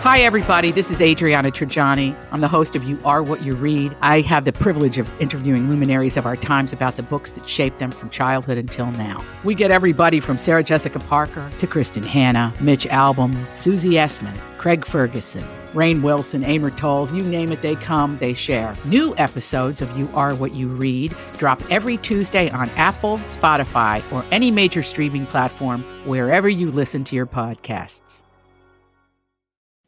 Hi, everybody. This is Adriana Trigiani. I'm the host of You Are What You Read. I have the privilege of interviewing luminaries of our times about the books that shaped them from childhood until now. We get everybody from Sarah Jessica Parker to Kristen Hanna, Mitch Albom, Susie Essman, Craig Ferguson, Rainn Wilson, Amor Towles, you name it, they come, they share. New episodes of You Are What You Read drop every Tuesday on Apple, Spotify, or any major streaming platform wherever you listen to your podcasts.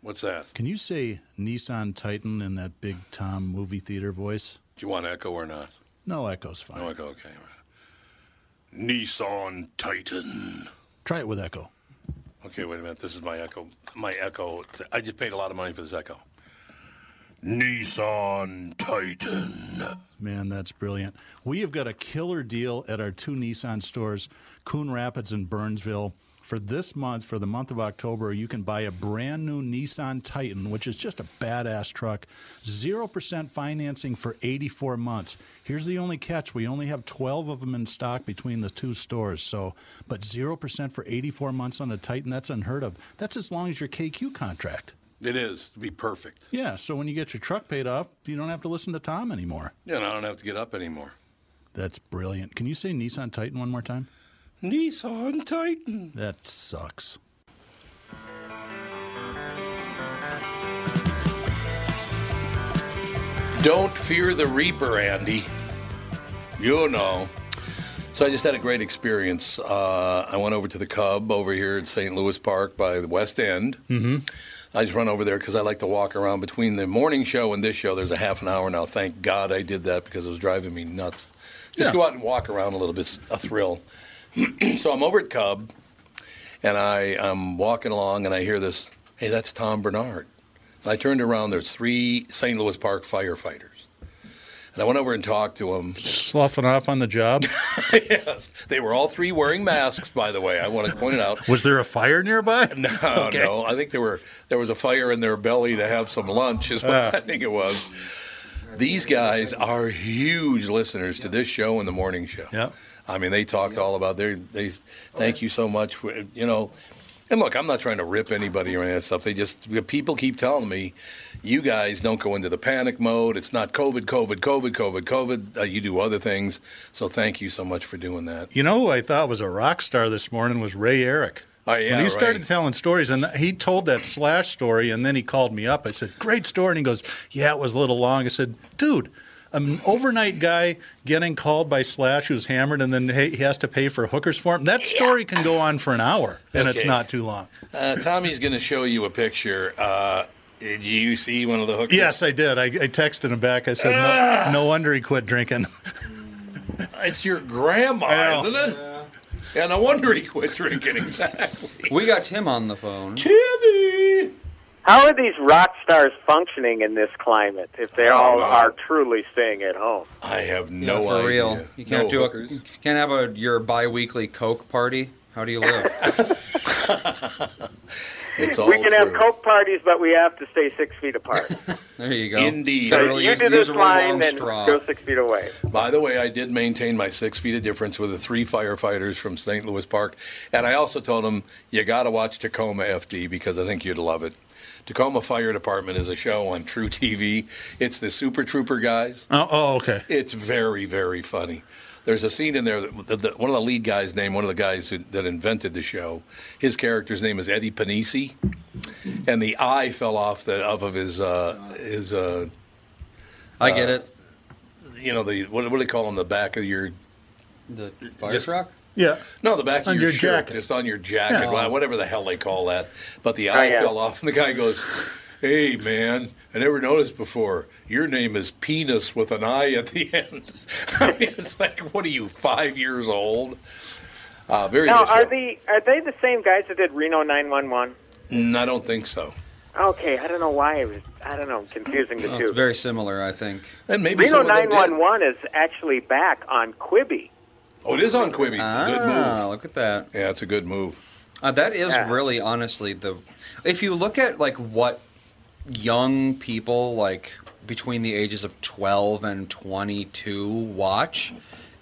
What's that? Can you say Nissan Titan in that big Tom movie theater voice? Do you want echo or not? No echo's fine. No echo, okay. Right. Nissan Titan. Try it with echo. Okay, wait a minute. This is my echo. My echo. I just paid a lot of money for this echo. Nissan Titan. Man, that's brilliant. We have got a killer deal at our two Nissan stores, Coon Rapids and Burnsville. For this month, for the month of October, you can buy a brand new Nissan Titan, which is just a badass truck. 0% financing for 84 months. Here's the only catch. We only have 12 of them in stock between the two stores. But 0% for 84 months on a Titan, that's unheard of. That's as long as your KQ contract. It is. To be perfect. Yeah, so when you get your truck paid off, you don't have to listen to Tom anymore. Yeah, and I don't have to get up anymore. That's brilliant. Can you say Nissan Titan one more time? Nissan Titan. That sucks. Don't fear the Reaper, Andy. You know. So I just had a great experience. I went over to the Cub over here at St. Louis Park by the West End. Mm-hmm. I just run over there because I like to walk around between the morning show and this show. There's a half an hour now. Thank God I did that because it was driving me nuts. Just go out and walk around a little bit. It's a thrill. So I'm over at Cub, and I'm walking along, and I hear this, hey, that's Tom Bernard. And I turned around. There's three St. Louis Park firefighters. And I went over and talked to them. Sloughing off on the job? Yes. They were all three wearing masks, by the way. I want to point it out. Was there a fire nearby? No. I think there was a fire in their belly to have some lunch is what I think it was. These guys are huge listeners to this show and the morning show. Yeah. I mean, they talked all about their. They thank you so much, you know. And look, I'm not trying to rip anybody or any of that stuff. They just people keep telling me, you guys don't go into the panic mode. It's not COVID. You do other things. So thank you so much for doing that. You know who I thought was a rock star this morning was Ray Eric. Oh, yeah, when he started telling stories, and he told that Slash story, and then he called me up. I said, great story. And he goes, yeah, it was a little long. I said, dude. An overnight guy getting called by Slash who's hammered and then he has to pay for hookers for him. That story can go on for an hour, and it's not too long. Tommy's going to show you a picture. Did you see one of the hookers? Yes, I did. I texted him back. I said, no wonder he quit drinking. It's your grandma, isn't it? Yeah. Yeah, no wonder he quit drinking, exactly. We got Tim on the phone. Timmy! How are these rock stars functioning in this climate if they are truly staying at home? I have no idea. For real. You can't do hookers. You can't have your bi-weekly Coke party. How do you live? It's all we can have Coke parties, but we have to stay 6 feet apart. There you go. Indeed. So you do this line and go 6 feet away. By the way, I did maintain my 6 feet of difference with the three firefighters from St. Louis Park. And I also told them, you got to watch Tacoma FD because I think you'd love it. Tacoma Fire Department is a show on True TV. It's the Super Trooper guys. Oh, okay. It's very, very funny. There's a scene in there that one of the lead guys' name, one of the guys that invented the show, his character's name is Eddie Panisi, and the eye fell off the of his. I get it. You know the what do they call on the back of your fire truck? Yeah. No, the back on of your shirt, jacket. Just on your jacket, yeah. Whatever the hell they call that. But the eye fell off, and the guy goes, "Hey, man, I never noticed before. Your name is Penis with an I at the end." I mean, it's like, what are you, 5 years old? Very now, are they the same guys that did Reno 911? I don't think so. Okay, I don't know why it was, confusing the two. It's very similar, I think. And maybe Reno 911 is actually back on Quibi. Oh, it is on Quibi. It's a good move. Ah, look at that. Yeah, it's a good move. That is really, honestly, if you look at, like, what young people like between the ages of 12 and 22 watch,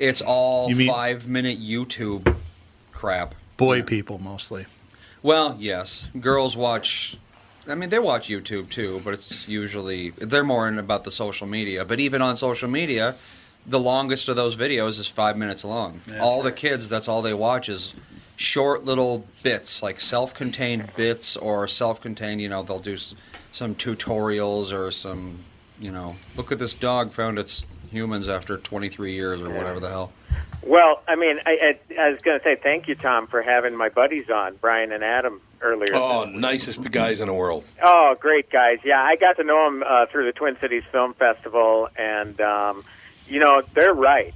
it's all 5-minute YouTube crap. Boy people mostly. Well, yes. Girls watch, they watch YouTube too, but it's usually, they're more about the social media. But even on social media, the longest of those videos is 5 minutes long. Yeah. All the kids, that's all they watch is short little bits, like self-contained bits or self-contained, they'll do some tutorials or some, look at this dog found its humans after 23 years or whatever the hell. Well, I was going to say thank you, Tom, for having my buddies on, Brian and Adam, earlier. Oh, nicest guys in the world. Oh, great guys. Yeah, I got to know them through the Twin Cities Film Festival, and, they're right.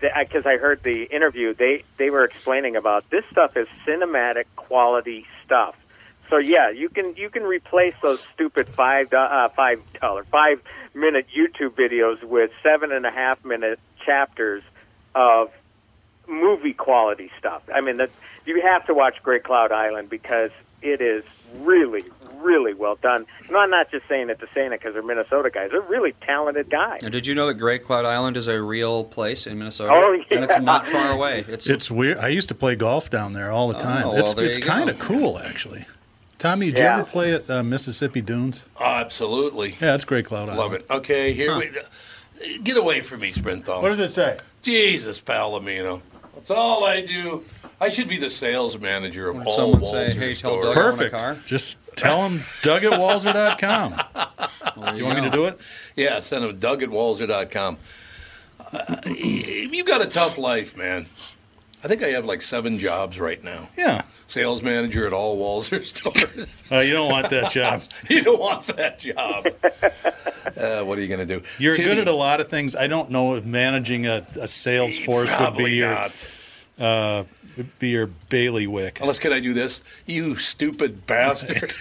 Because I heard the interview, they were explaining about this stuff is cinematic quality stuff. So yeah, you can replace those stupid $5 5-minute YouTube videos with 7.5-minute chapters of movie quality stuff. You have to watch Grey Cloud Island because it is really, really well done. No, I'm not just saying it to say it because they're Minnesota guys. They're really talented guys. And did you know that Grey Cloud Island is a real place in Minnesota? Oh, yeah. And it's not far away. It's weird. I used to play golf down there all the time. It's kind of cool, actually. Tommy, did you ever play at Mississippi Dunes? Absolutely. Yeah, it's Grey Cloud Island. Love it. Okay, here we go. Get away from me, Sprinthal. What does it say? Jesus, Palomino. That's all I do. I should be the sales manager of all someone Walzer say, hey, tell Doug perfect. Car? Just tell him DougAtWalzer.com. Do you want me to do it? Yeah, send him DougAtWalzer.com. You've got a tough life, man. I think I have like 7 jobs right now. Yeah. Sales manager at all Walzer stores. Oh, you don't want that job. You don't want that job. What are you going to do? You're good at a lot of things. I don't know if managing a sales force would be your, bailiwick. Unless, can I do this? You stupid bastard.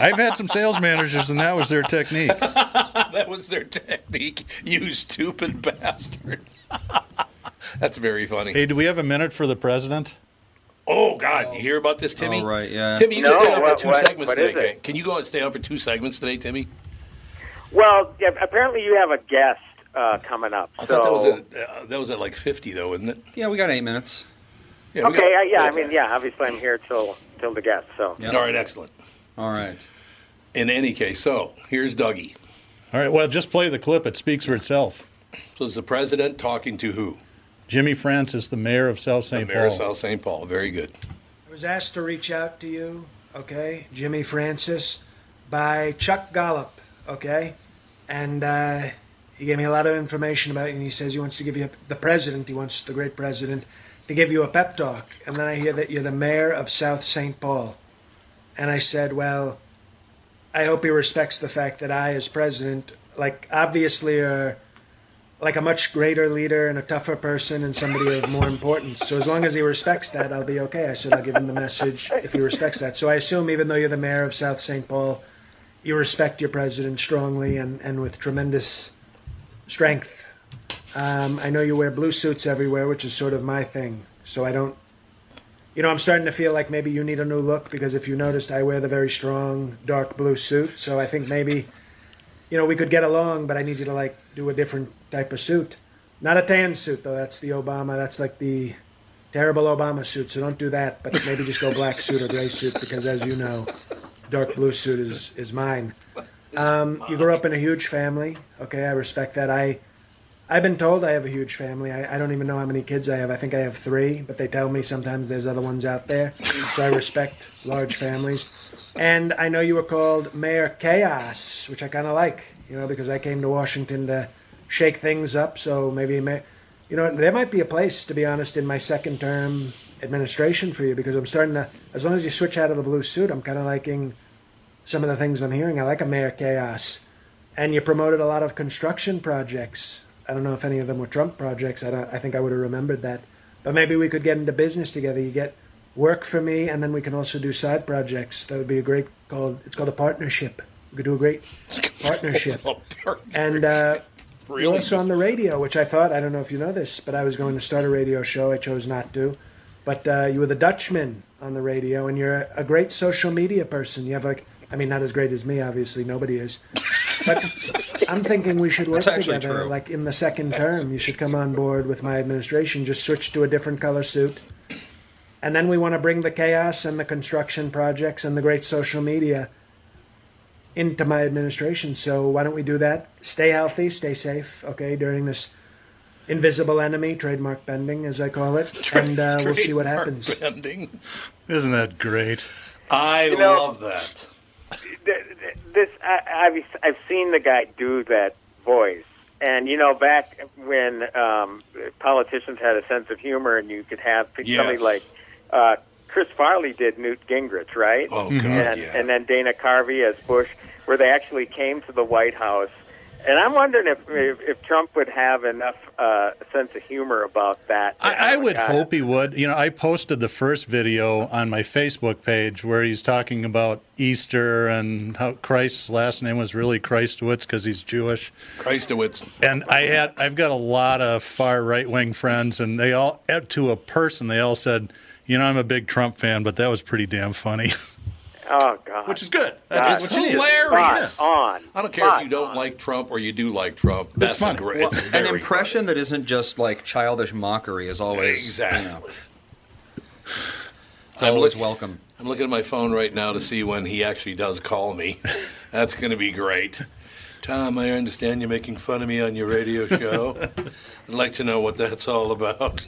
I've had some sales managers, and that was their technique. You stupid bastard. That's very funny. Hey, do we have a minute for the president? Oh, God. You hear about this, Timmy? Oh, right, yeah. Timmy, you can stay on for two segments today. Can you go and stay on for 2 segments today, Timmy? Well, yeah, apparently you have a guest coming up. I thought that was at like 50, though, isn't it? Yeah, we got 8 minutes. Yeah, obviously I'm here till the guest. So. Yep. All right, excellent. All right. In any case, so here's Dougie. All right, well, just play the clip. It speaks for itself. So it's the president talking to who? Jimmy Francis, the mayor of South St. Paul. The mayor of South St. Paul. Very good. I was asked to reach out to you, okay, Jimmy Francis, by Chuck Gollop, okay? And he gave me a lot of information about you, and he says he wants to give you the great president, to give you a pep talk. And then I hear that you're the mayor of South St. Paul. And I said, well, I hope he respects the fact that I, as president, like, obviously are like a much greater leader and a tougher person and somebody of more importance. So as long as he respects that, I'll be okay. I said I'll give him the message if he respects that. So I assume even though you're the mayor of South St. Paul, you respect your president strongly and with tremendous strength. I know you wear blue suits everywhere, which is sort of my thing. So I don't, you know, I'm starting to feel like maybe you need a new look, because if you noticed, I wear the very strong dark blue suit. So I think maybe, you know, we could get along, but I need you to, like, do a different type of suit. Not a tan suit, though. That's the Obama. That's, like, the terrible Obama suit, so don't do that. But maybe just go black suit or gray suit, because, as you know, dark blue suit is mine. You grew up in a huge family. Okay, I respect that. I've been told I have a huge family. I don't even know how many kids I have. I think I have 3, but they tell me sometimes there's other ones out there. So I respect large families. And I know you were called Mayor Chaos, which I kind of like, you know, because I came to Washington to shake things up. So maybe, you know, there might be a place, to be honest, in my second term administration for you, because I'm starting to, as long as you switch out of the blue suit, I'm kind of liking some of the things I'm hearing. I like a Mayor Chaos. And you promoted a lot of construction projects. I don't know if any of them were Trump projects. I think I would have remembered that. But maybe we could get into business together. You get work for me, and then we can also do side projects. That would be a great, it's called a partnership. We could do a great partnership. And really? Also on the radio, which I thought, I don't know if you know this, but I was going to start a radio show. I chose not to. But you were the Dutchman on the radio, and you're a great social media person. You have, like, I mean, not as great as me, obviously. Nobody is. But I'm thinking we should work together. True. Like, in the second term, you should come on board with my administration. Just switch to a different color suit. And then we want to bring the chaos and the construction projects and the great social media into my administration. So why don't we do that? Stay healthy, stay safe, okay, during this invisible enemy, trademark bending, as I call it. And we'll see what happens. Bending. Isn't that great? I love that. I've seen the guy do that voice. And, you know, back when politicians had a sense of humor and you could have somebody like... Chris Farley did Newt Gingrich, right? Oh, God, and then Dana Carvey as Bush, where they actually came to the White House. And I'm wondering if Trump would have enough sense of humor about that. I would hope he would. You know, I posted the first video on my Facebook page where he's talking about Easter and how Christ's last name was really Christowitz because he's Jewish. Christowitz. And I've got a lot of far right-wing friends, and they all, to a person, they all said, you know, I'm a big Trump fan, but that was pretty damn funny. Oh, God. Which is good. That's hilarious. On. I don't care if you don't like Trump or you do like Trump. That's funny. Well, an impression funny. That isn't just like childish mockery is always, exactly. You know, always welcome. I'm looking at my phone right now to see when he actually does call me. That's going to be great. Tom, I understand you're making fun of me on your radio show. I'd like to know what that's all about.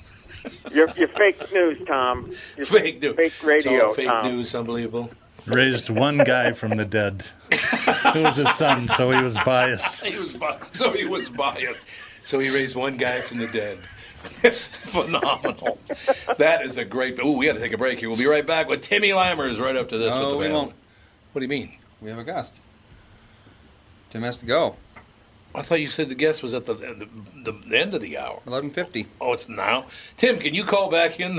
You're fake news, Tom. You're fake news. Fake radio, it's all fake Tom. News, unbelievable. Raised one guy from the dead. Who was his son, so he was biased. So he raised one guy from the dead. Phenomenal. That is a great... Oh, we got to take a break here. We'll be right back with Timmy Lammers right after this. No, we won't. What do you mean? We have a guest. Tim has to go. I thought you said the guest was at the end of the hour. 11:50. Oh, it's now. Tim, can you call back in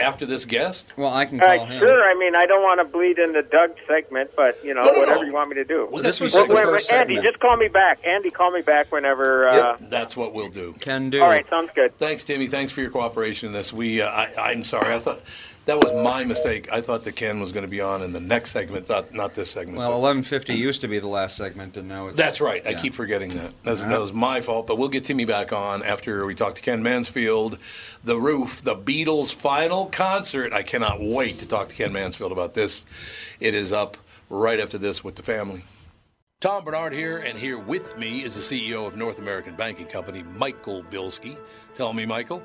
after this guest? Well, I can call him. Sure. I mean, I don't want to bleed into Doug's segment, but you know, whatever you want me to do. Well, this was the first Andy, segment. Just call me back. Andy, call me back whenever. Yep, that's what we'll do. Can do. All right, sounds good. Thanks, Timmy. Thanks for your cooperation in this. I'm sorry. I thought. That was my mistake. I thought that Ken was going to be on in the next segment, not this segment. Well, 11:50 used to be the last segment, and now it's... That's right. Yeah. I keep forgetting that. That was my fault, but we'll get Timmy back on after we talk to Ken Mansfield. The Roof, the Beatles' final concert. I cannot wait to talk to Ken Mansfield about this. It is up right after this with the family. Tom Bernard here, and here with me is the CEO of North American Banking Company, Michael Bilski. Tell me, Michael,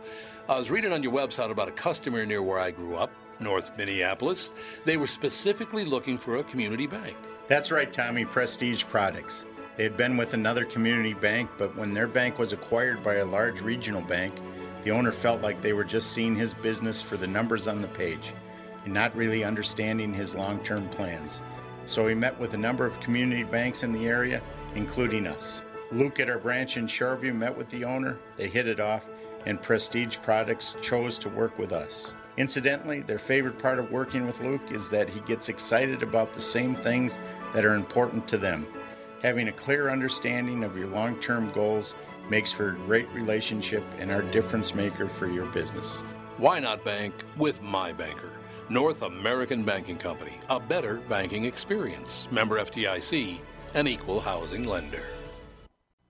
I was reading on your website about a customer near where I grew up, North Minneapolis. They were specifically looking for a community bank. That's right, Tommy, Prestige Products. They had been with another community bank, but when their bank was acquired by a large regional bank, the owner felt like they were just seeing his business for the numbers on the page and not really understanding his long-term plans. so he met with a number of community banks in the area, including us. Luke at our branch in Shoreview met with the owner, they hit it off, and Prestige Products chose to work with us. Incidentally, their favorite part of working with Luke is that he gets excited about the same things that are important to them. Having a clear understanding of your long-term goals makes for a great relationship and are a difference maker for your business. Why not bank with my banker? North American Banking Company, a better banking experience. Member FDIC, an equal housing lender.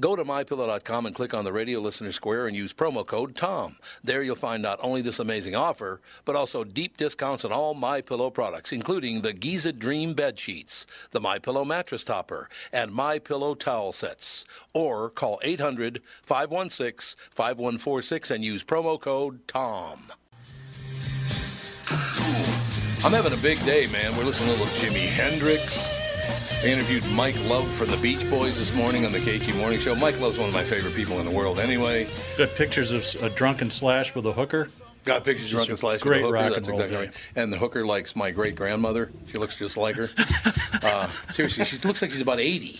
Go to MyPillow.com and click on the Radio Listener Square and use promo code TOM. There you'll find not only this amazing offer, but also deep discounts on all MyPillow products, including the Giza Dream Bed Sheets, the MyPillow Mattress Topper, and MyPillow Towel Sets. Or call 800-516-5146 and use promo code TOM. I'm having a big day, man. We're listening to a little Jimi Hendrix. I interviewed Mike Love from the Beach Boys this morning on the KQ Morning Show. Mike Love's one of my favorite people in the world anyway. Got pictures of a drunken Slash with a hooker. Got pictures of drunken Slash with a hooker. That's exactly right. And the hooker likes my great-grandmother. She looks just like her. Seriously, she looks like she's about 80.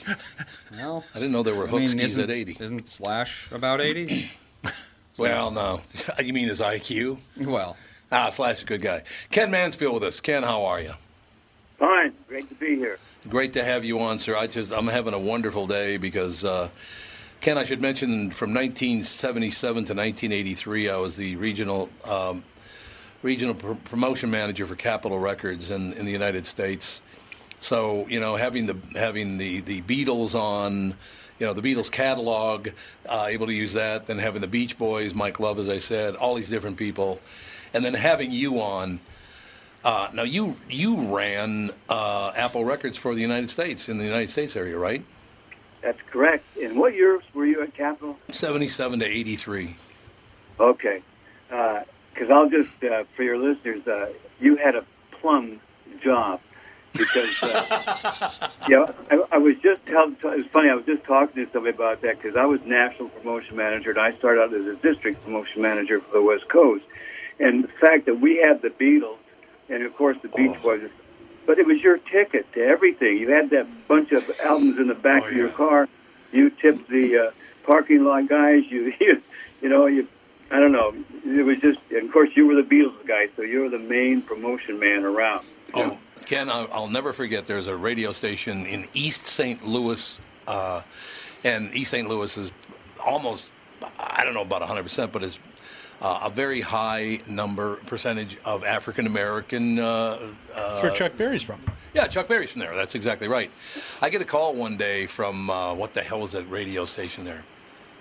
Well, I didn't know there were hooks at 80. Isn't Slash about 80? Well, no. You mean his IQ? Well. Slash is a good guy. Ken Mansfield with us. Ken, how are you? Fine. Great to be here. Great to have you on, sir. I'm having a wonderful day because, Ken, I should mention from 1977 to 1983, I was the regional promotion manager for Capitol Records in the United States. So, you know, having the Beatles on, you know, the Beatles catalog, able to use that, then having the Beach Boys, Mike Love, as I said, all these different people, and then having you on. Now, you ran Apple Records for the United States, in the United States area, right? That's correct. In what years were you at Capitol? 77 to 83. Okay. Because I'll just, for your listeners, you had a plum job. Because, I was just telling, it was funny, I was just talking to somebody about that, because I was national promotion manager, and I started out as a district promotion manager for the West Coast. And the fact that we had the Beatles, and, of course, the Beach Boys. But it was your ticket to everything. You had that bunch of albums in the back of your car. You tipped the parking lot guys. You I don't know. It was just, and of course, you were the Beatles guy, so you were the main promotion man around. You know? Oh, Ken, I'll never forget there's a radio station in East St. Louis, and East St. Louis is almost, I don't know about 100%, but it's, a very high percentage of African American. That's where Chuck Berry's from. Yeah, Chuck Berry's from there. That's exactly right. I get a call one day from what the hell was that radio station there?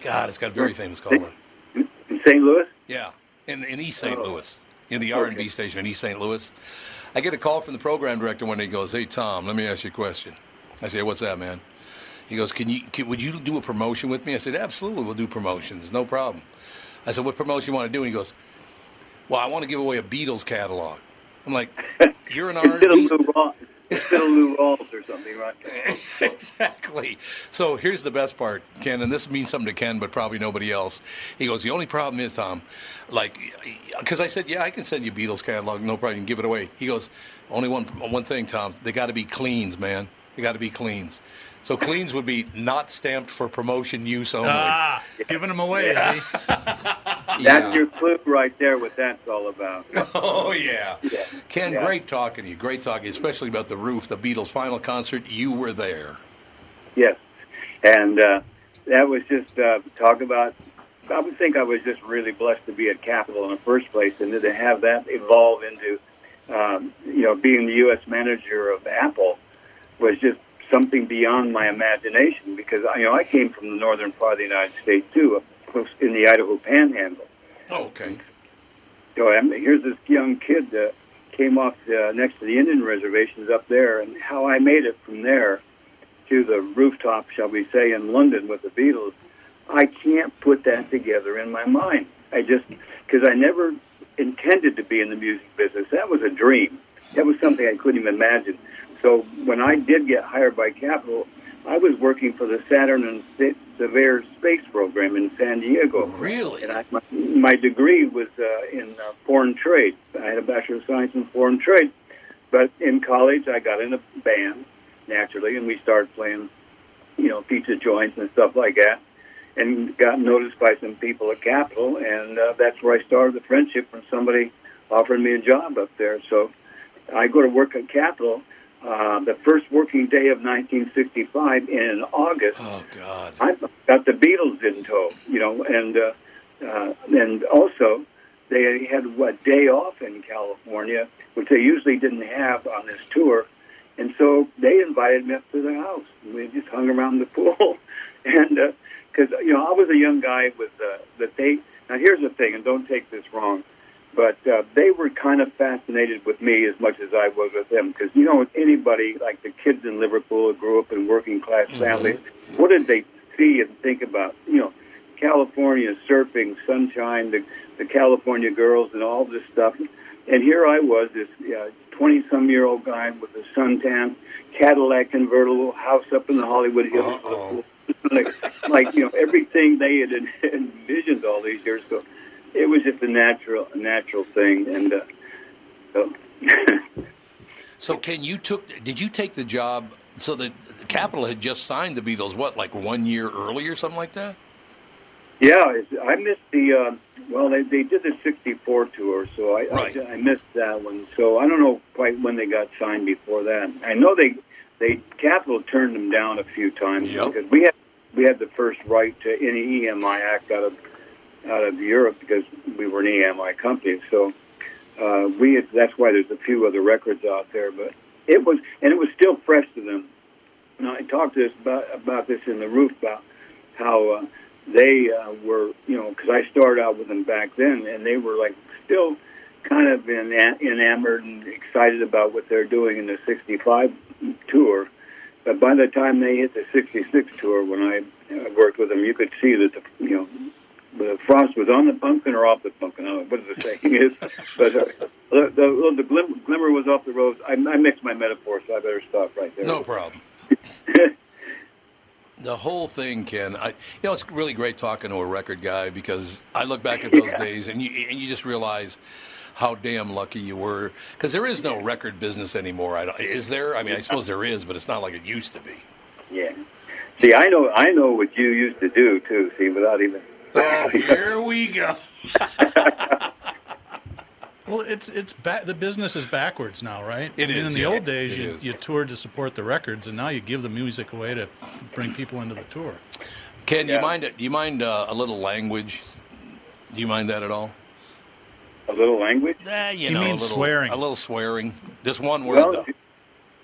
God, it's got a very famous caller. In St. Louis? Yeah, in East St. Louis, in the R&B station in East St. Louis. I get a call from the program director one day. He goes, "Hey Tom, let me ask you a question." I say, "What's that, man?" He goes, "Would you do a promotion with me?" I said, "Absolutely, we'll do promotions, no problem." I said, "What promotion you want to do?" And he goes, "Well, I want to give away a Beatles catalog." I'm like, "You're an artist." Instead of Lou Rawls or something, right? Exactly. So here's the best part, Ken, and this means something to Ken, but probably nobody else. He goes, "The only problem is, Tom, because I said, yeah, I can send you Beatles catalog, no problem, you can give it away." He goes, "Only one thing, Tom, they got to be cleans, man. They got to be cleans." So cleans would be not stamped for promotion use only. Ah, giving them away. Yeah. That's your clip right there, what that's all about. Oh, yeah. Ken, great talking to you. Great talking, especially about The Roof, the Beatles' final concert. You were there. Yes, and that was just talk about I would think I was just really blessed to be at Capitol in the first place, and then to have that evolve into, you know, being the U.S. manager of Apple was just something beyond my imagination, because, you know, I came from the northern part of the United States, too, in the Idaho Panhandle. Oh, okay. So here's this young kid that came off next to the Indian reservations up there, and how I made it from there to the rooftop, shall we say, in London with the Beatles, I can't put that together in my mind. I just, because I never intended to be in the music business. That was a dream. That was something I couldn't even imagine. So when I did get hired by Capitol, I was working for the Saturn and Surveyor Space Program in San Diego. Really? And my degree was in foreign trade. I had a Bachelor of Science in Foreign Trade. But in college, I got in a band, naturally, and we started playing, you know, pizza joints and stuff like that, and got noticed by some people at Capitol, and that's where I started the friendship when somebody offered me a job up there. So I go to work at Capitol the first working day of 1965 in August. Oh, God. I got the Beatles in tow, you know, and also they had a day off in California, which they usually didn't have on this tour, and so they invited me up to their house. We just hung around the pool, and... because, you know, I was a young guy with that they... Now, here's the thing, and don't take this wrong, but they were kind of fascinated with me as much as I was with them. Because, you know, with anybody, like the kids in Liverpool who grew up in working-class families, mm-hmm. What did they see and think about? You know, California, surfing, sunshine, the California girls and all this stuff. And here I was, this 20-some-year-old guy with a suntan, Cadillac convertible, house up in the Hollywood Hills. Uh-oh. like you know, everything they had envisioned all these years ago. It was just a natural thing, and so. So, Ken, did you take the job? So the Capitol had just signed the Beatles, what, like 1 year earlier, something like that? Yeah, I missed the. Well, they did the '64 tour, so I missed that one. So I don't know quite when they got signed before that. I know they Capitol turned them down a few times, yep. Because we had the first right to any EMI act out of Europe, because we were an EMI company. So that's why there's a few other records out there. But it was still fresh to them. Now, I talked to us about this in The Roof, about how they were, you know, because I started out with them back then, and they were like still kind of enamored and excited about what they're doing in the '65 tour. But by the time they hit the '66 tour, when I worked with them, you could see that the frost was on the pumpkin or off the pumpkin. I don't know what the saying is, but the glimmer was off the rose. I mixed my metaphors, so I better stop right there. No problem. The whole thing, Ken. You know, it's really great talking to a record guy, because I look back at those days, and you just realize how damn lucky you were, because there is no record business anymore. Is there? I mean, I suppose there is, but it's not like it used to be. Yeah. See, I know what you used to do too. See, without even. Oh, here we go. Well, it's back. The business is backwards now, right? It is. In the old days, you toured to support the records, and now you give the music away to bring people into the tour. Ken, you mind it? Do you mind a little language? Do you mind that at all? A little language? You know, mean a little swearing? A little swearing. Just one word, though.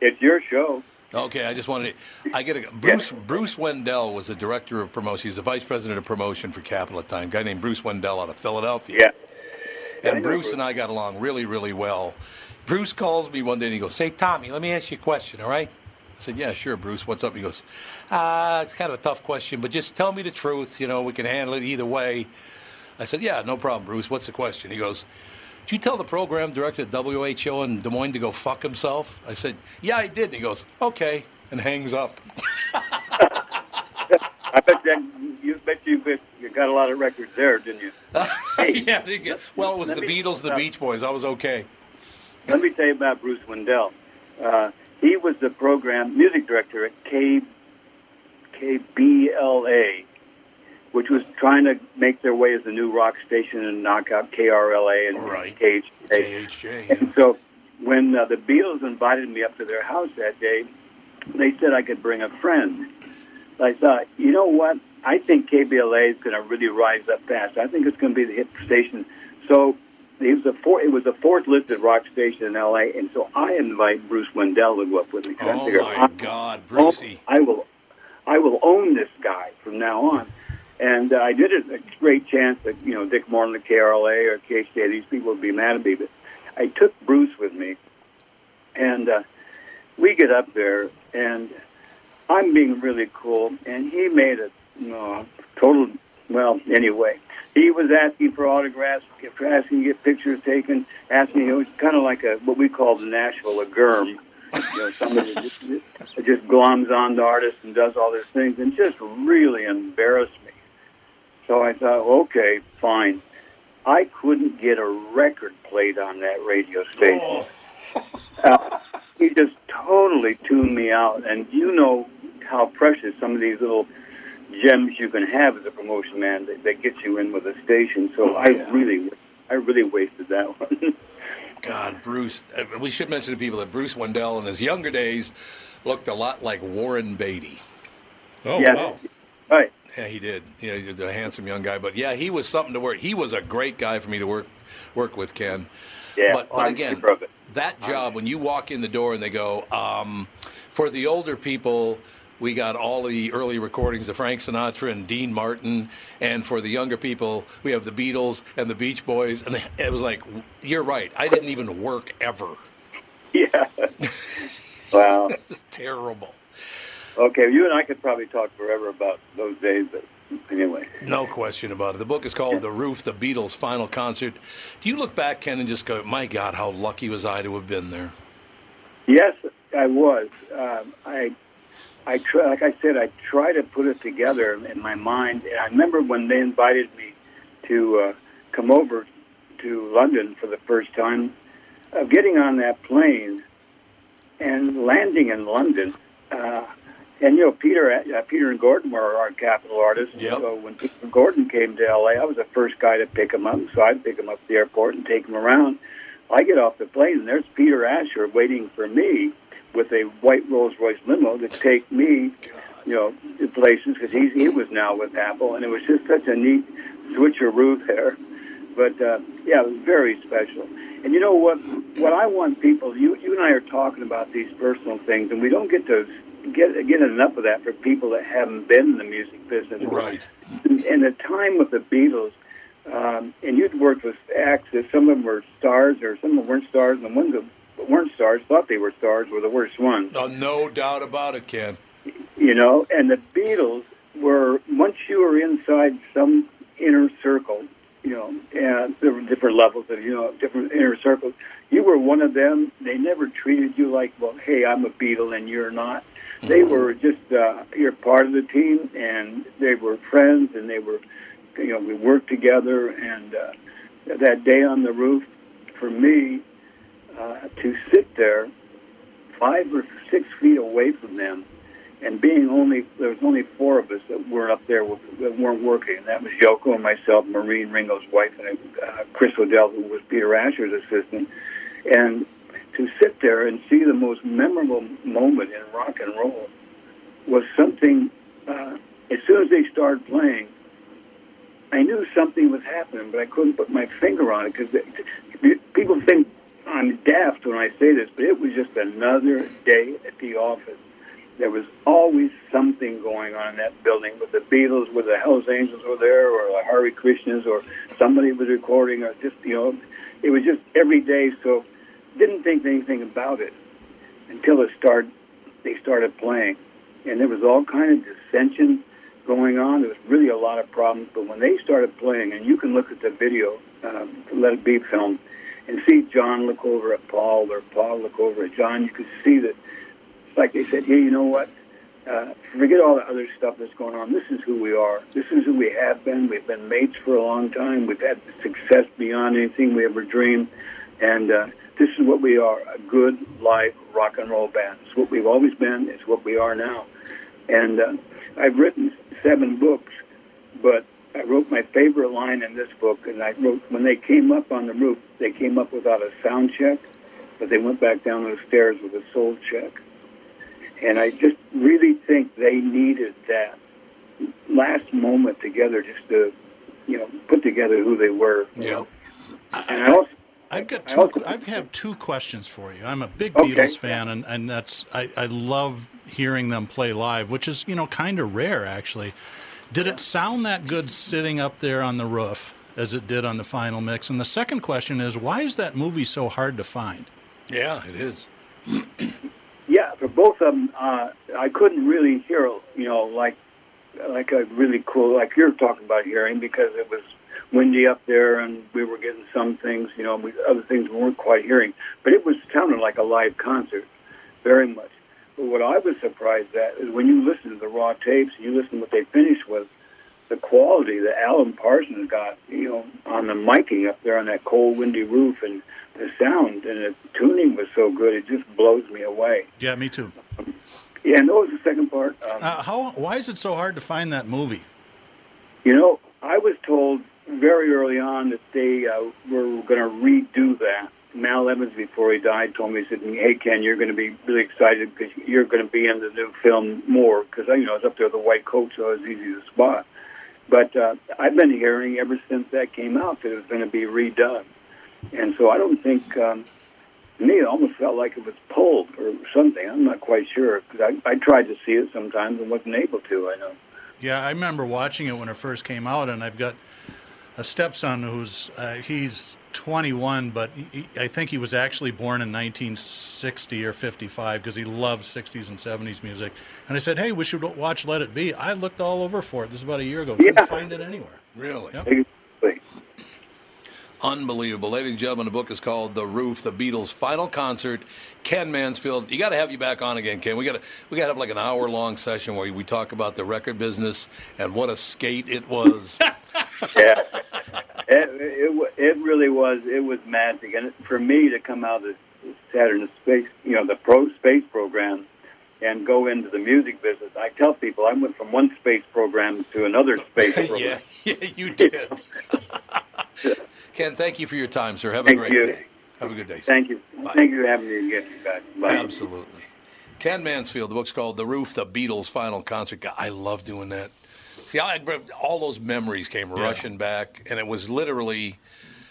It's your show. Okay, I just wanted to. Bruce Wendell was the director of promotion. He's the vice president of promotion for Capitol at the time. A guy named Bruce Wendell out of Philadelphia. Yeah. And Bruce and I got along really, really well. Bruce calls me one day and he goes, "Say, Tommy, let me ask you a question, all right?" I said, "Yeah, sure, Bruce. What's up?" He goes, "It's kind of a tough question, but just tell me the truth. You know, we can handle it either way." I said, "Yeah, no problem, Bruce. What's the question?" He goes, "Did you tell the program director at WHO in Des Moines to go fuck himself?" I said, "Yeah, I did." And he goes, "Okay," and hangs up. I bet you got a lot of records there, didn't you? Well, it was the Beatles, the Beach Boys. I was okay. Let me tell you about Bruce Wendell. He was the program music director at KBLA, which was trying to make their way as the new rock station and knock out KRLA and KHJ. And so when the Beatles invited me up to their house that day, they said I could bring a friend. I thought, you know what? I think KBLA is going to really rise up fast. I think it's going to be the hit station. So it was the fourth listed rock station in L.A., and so I invite Bruce Wendell to go up with me. Oh, my God, Brucey. I will own this guy from now on. And I did it a great chance that, you know, Dick Morton, the KRLA, or KHDA, these people would be mad at me. But I took Bruce with me, and we get up there, and I'm being really cool. And he made a total, well, anyway. He was asking for autographs, asking to get pictures taken, asking, it was kind of like what we call in Nashville a GERM. You know, somebody just gloms on the artist and does all these things and just really embarrassed me. So I thought, okay, fine. I couldn't get a record played on that radio station. He just totally tuned me out. And you know how precious some of these little gems you can have as a promotion man that gets you in with a station. So I really wasted that one. God, Bruce. We should mention to people that Bruce Wendell in his younger days looked a lot like Warren Beatty. Oh, yes. Wow. Right. Yeah, he did. Yeah, he was a handsome young guy. But, yeah, he was something to work. He was a great guy for me to work with, Ken. Yeah, but again, that job, when you walk in the door and they go, for the older people, we got all the early recordings of Frank Sinatra and Dean Martin. And for the younger people, we have the Beatles and the Beach Boys. And it was like, you're right. I didn't even work ever. Yeah. Wow. Terrible. Okay, you and I could probably talk forever about those days, but anyway. No question about it. The book is called The Roof, The Beatles' Final Concert. Do you look back, Ken, and just go, my God, how lucky was I to have been there? Yes, I was. Like I said, I try to put it together in my mind. And I remember when they invited me to come over to London for the first time, of getting on that plane and landing in London. And, you know, Peter and Gordon were our Capitol artists. Yep. So when Peter and Gordon came to L.A., I was the first guy to pick him up. So I'd pick him up at the airport and take him around. I get off the plane, and there's Peter Asher waiting for me with a white Rolls-Royce limo to take me, you know, to places, because he was now with Apple, and it was just such a neat switcheroo there. But, yeah, it was very special. And you know what I want people, you and I are talking about these personal things, and we don't get to get enough of that for people that haven't been in the music business. Right. And the time with the Beatles, and you'd worked with acts that some of them were stars or some of them weren't stars, and the ones that weren't stars, thought they were stars, were the worst ones. Oh, no doubt about it, Ken. You know, and the Beatles were, once you were inside some inner circle, you know, and there were different levels of, you know, different inner circles, you were one of them. They never treated you like, well, hey, I'm a Beatle and you're not. They were just, you're part of the team, and they were friends, and they were, you know, we worked together. And that day on the roof, for me, to sit there 5 or 6 feet away from them, and being there was only four of us that were up there that weren't working, and that was Yoko and myself, Maureen, Ringo's wife, and Chris O'Dell, who was Peter Asher's assistant, and to sit there and see the most memorable moment in rock and roll was something, as soon as they started playing, I knew something was happening, but I couldn't put my finger on it, because people think I'm daft when I say this, but it was just another day at the office. There was always something going on in that building with the Beatles, with the Hells Angels were there, or the Hare Krishnas, or somebody was recording, or just, you know, it was just every day, so didn't think anything about it until they started playing. And there was all kind of dissension going on. There was really a lot of problems. But when they started playing, and you can look at the video, Let It Be film, and see John look over at Paul, or Paul look over at John, you could see that it's like they said, hey, you know what? Forget all the other stuff that's going on. This is who we are. This is who we have been. We've been mates for a long time. We've had success beyond anything we ever dreamed. And this is what we are, a good, live rock and roll band. It's what we've always been. It's what we are now. And I've written 7 books, but I wrote my favorite line in this book, and I wrote, when they came up on the roof, they came up without a sound check, but they went back down the stairs with a soul check. And I just really think they needed that. last moment together just to, you know, put together who they were. Yeah. And I have two questions for you. I'm a big Beatles fan, and that's I love hearing them play live, which is, you know, kind of rare, actually. Did it sound that good sitting up there on the roof as it did on the final mix? And the second question is, why is that movie so hard to find? Yeah, it is. Yeah, for both of them, I couldn't really hear, you know, like a really cool, like you're talking about hearing, because it was windy up there and we were getting some things, you know, other things we weren't quite hearing. But it was sounding like a live concert, very much. But what I was surprised at is when you listen to the raw tapes, you listen to what they finished with, the quality that Alan Parsons got, you know, on the miking up there on that cold, windy roof, and the sound and the tuning was so good, it just blows me away. Yeah, me too. Yeah, and what was the second part? Why is it so hard to find that movie? You know, I was told very early on that they were going to redo that. Mal Evans, before he died, told me, he said, "Hey, Ken, you're going to be really excited because you're going to be in the new film more," because, you know, I was up there with a white coat, so it was easy to spot. But I've been hearing ever since that came out that it was going to be redone. And so I don't think, to me, it almost felt like it was pulled or something. I'm not quite sure, because I tried to see it sometimes and wasn't able to, I know. Yeah, I remember watching it when it first came out, and I've got a stepson who's, he's 21, but I think he was actually born in 1960 or 55, because he loved 60s and 70s music. And I said, "Hey, we should watch Let It Be." I looked all over for it. This was about a year ago. Couldn't find it anywhere. Really? Yep. Exactly. Unbelievable. Ladies and gentlemen, the book is called The Roof, The Beatles' Final Concert. Ken Mansfield, you got to have you back on again, Ken. We got to have like an hour-long session where we talk about the record business and what a skate it was. Yeah, it really was. It was magic, and for me to come out of Saturn space, you know, the pro space program, and go into the music business. I tell people I went from one space program to another space program. Yeah, you did. Ken, thank you for your time, sir. Have a great day. Have a good day, sir. Thank you. Bye. Thank you for having me again. Bye. Absolutely. Ken Mansfield. The book's called "The Roof: The Beatles' Final Concert." God, I love doing that. See, all those memories came rushing back, and it was literally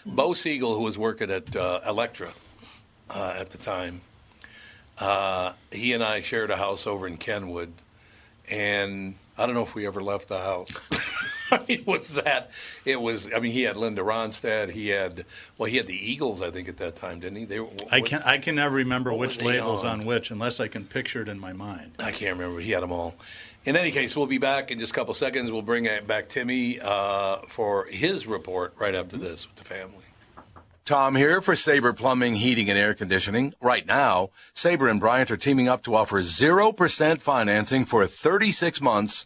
Bo Siegel, who was working at Elektra at the time. He and I shared a house over in Kenwood, and I don't know if we ever left the house. I mean, he had Linda Ronstadt. He had the Eagles, I think, at that time, didn't he? I can never remember which label's on which, unless I can picture it in my mind. I can't remember. He had them all. In any case, we'll be back in just a couple seconds. We'll bring back Timmy for his report right after this with the family. Tom here for Sabre Plumbing, Heating, and Air Conditioning. Right now, Sabre and Bryant are teaming up to offer 0% financing for 36 months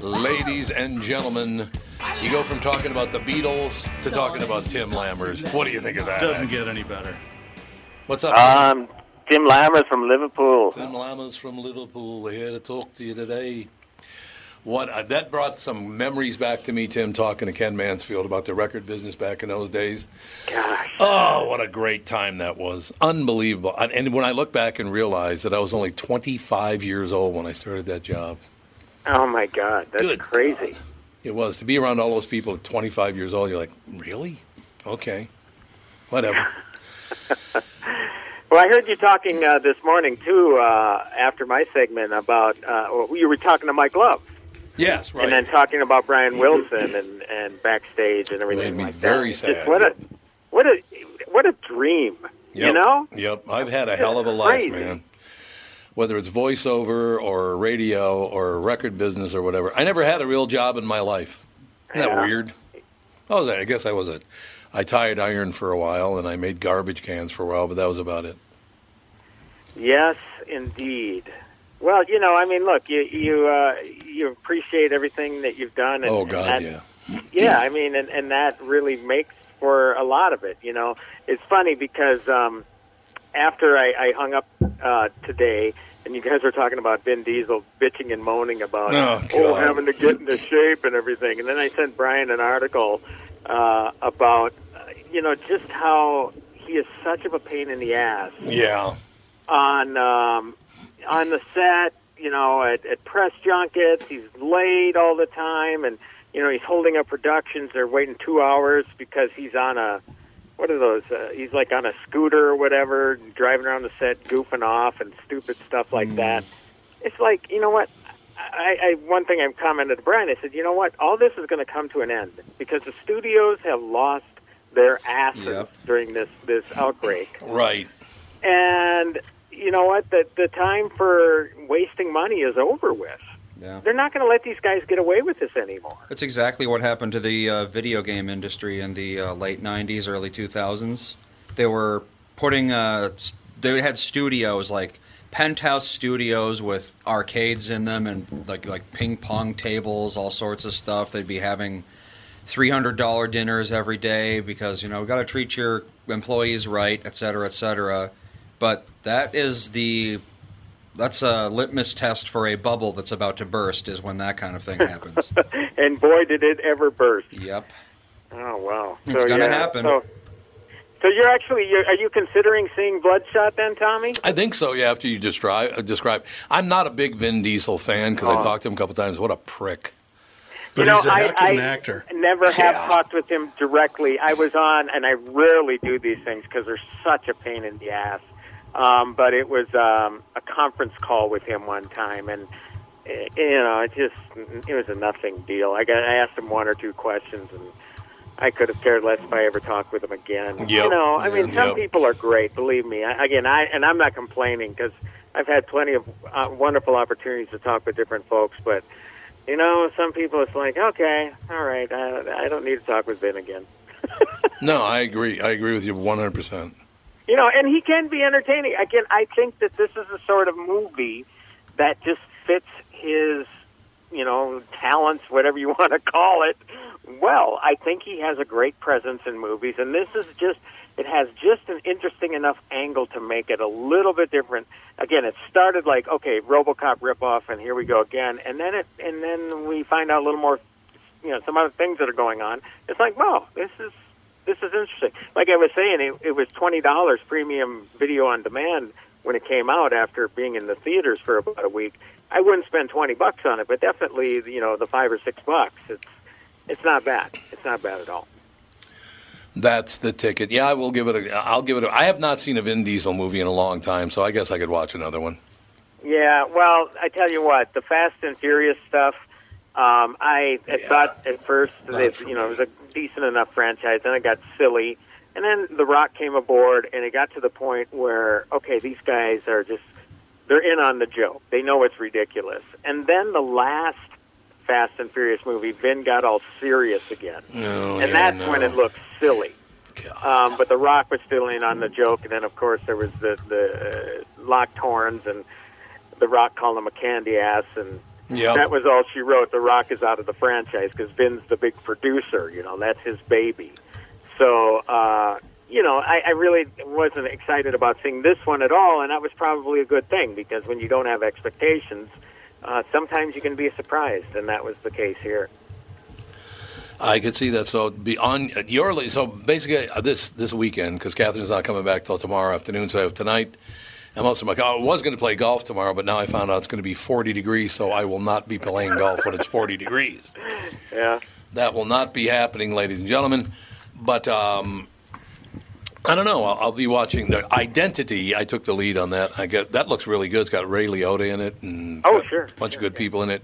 Ladies and gentlemen, you go from talking about the Beatles to talking about Tim Lammers. What do you think of that? Doesn't get any better. What's up? Tim Lammers from Liverpool. Tim Lammers from Liverpool. We're here to talk to you today. That brought some memories back to me, Tim, talking to Ken Mansfield about the record business back in those days. Gosh. Oh, what a great time that was. Unbelievable. And when I look back and realize that I was only 25 years old when I started that job. Oh, my God. That's crazy. God. It was. To be around all those people at 25 years old, you're like, really? Okay. Whatever. Well, I heard you talking this morning, too, after my segment about you were talking to Mike Love. Yes, right. And then talking about Brian Wilson and backstage and everything like that. It made me very sad. What a dream, you know? Yep, I've had a hell of a life, man. Whether it's voiceover or radio or record business or whatever. I never had a real job in my life. Isn't that weird? I tied iron for a while, and I made garbage cans for a while, but that was about it. Yes, indeed. Well, you know, I mean, look, you appreciate everything that you've done. And, yeah. Yeah, I mean, and that really makes for a lot of it, you know. It's funny because after I hung up today, and you guys were talking about Vin Diesel bitching and moaning about having to get into shape and everything, and then I sent Brian an article about, you know, just how he is such of a pain in the ass. Yeah. On the set, you know, at press junkets, he's late all the time, and, you know, he's holding up productions. They're waiting 2 hours because he's on a, what are those, he's like on a scooter or whatever, driving around the set, goofing off and stupid stuff like that. It's like, you know what, one thing I've commented to Brian, I said, you know what, all this is going to come to an end because the studios have lost their asses during this outbreak. Right. And you know what? The time for wasting money is over with. Yeah. They're not going to let these guys get away with this anymore. That's exactly what happened to the video game industry in the late 90s, early 2000s. They were putting... they had studios, like penthouse studios with arcades in them and like ping pong tables, all sorts of stuff. They'd be having $300 dinners every day because, you know, we've got to treat your employees right, et cetera, et cetera. But that's a litmus test for a bubble that's about to burst is when that kind of thing happens. And boy, did it ever burst. Yep. Oh, wow. It's going to happen. So you're actually, are you considering seeing Bloodshot then, Tommy? I think so, yeah, after you describe. I'm not a big Vin Diesel fan because I talked to him a couple times. What a prick. But he's a heck of an actor. I never have talked with him directly. I was on, and I rarely do these things because they're such a pain in the ass. But it was a conference call with him one time, and you know, it was a nothing deal. I asked him one or two questions, and I could have cared less if I ever talked with him again. Yep. You know, I mean, some people are great, believe me. I'm not complaining because I've had plenty of wonderful opportunities to talk with different folks, but you know, some people it's like, okay, all right, I don't need to talk with Vin again. No, I agree. I agree with you 100%. You know, and he can be entertaining. Again, I think that this is the sort of movie that just fits his, you know, talents, whatever you want to call it. Well, I think he has a great presence in movies, and this is just, it has just an interesting enough angle to make it a little bit different. Again, it started like, okay, RoboCop ripoff, and here we go again, and then we find out a little more, you know, some other things that are going on. It's like, wow, this is interesting. Like I was saying, it was $20 premium video on demand when it came out after being in the theaters for about a week. I wouldn't spend $20 on it, but definitely, you know, the $5 or $6, it's not bad. It's not bad at all. That's the ticket. Yeah, I have not seen a Vin Diesel movie in a long time, so I guess I could watch another one. Yeah, well, I tell you what, the Fast and Furious stuff, I thought at first that it was a decent enough franchise, then it got silly, and then The Rock came aboard, and it got to the point where, okay, these guys are just, they're in on the joke. They know it's ridiculous. And then the last Fast and Furious movie, Vin got all serious again. When it looked silly. But The Rock was still in on the joke, and then, of course, there was the locked horns, and The Rock called him a candy ass, and that was all she wrote. The Rock is out of the franchise because Vin's the big producer. You know, that's his baby. So, you know, I really wasn't excited about seeing this one at all, and that was probably a good thing because when you don't have expectations, sometimes you can be surprised, and that was the case here. I could see that. So basically this weekend, because Catherine's not coming back till tomorrow afternoon, so I have tonight. I'm also like, I was going to play golf tomorrow, but now I found out it's going to be 40 degrees, so I will not be playing golf when it's 40 degrees. Yeah. That will not be happening, ladies and gentlemen. But I don't know. I'll be watching the Identity. I took the lead on that. I got that looks really good. It's got Ray Liotta in it and a bunch of good people in it.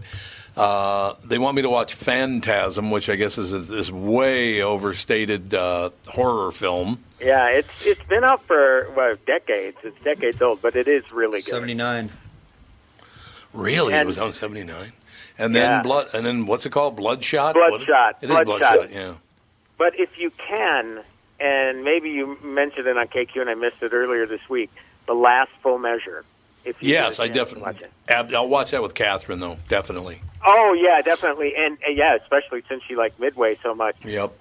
They want me to watch Phantasm, which I guess is this way overstated horror film. Yeah, it's been out for decades. It's decades old, but it is really good. 79. Really, it was out in 79, and then and then what's it called? Bloodshot. Bloodshot. It is Bloodshot. Yeah. But if you can, and maybe you mentioned it on KQ, and I missed it earlier this week. The Last Full Measure. Yes, I definitely. I'll watch that with Catherine, though. Definitely. Oh yeah, definitely, and yeah, especially since she liked Midway so much. Yep.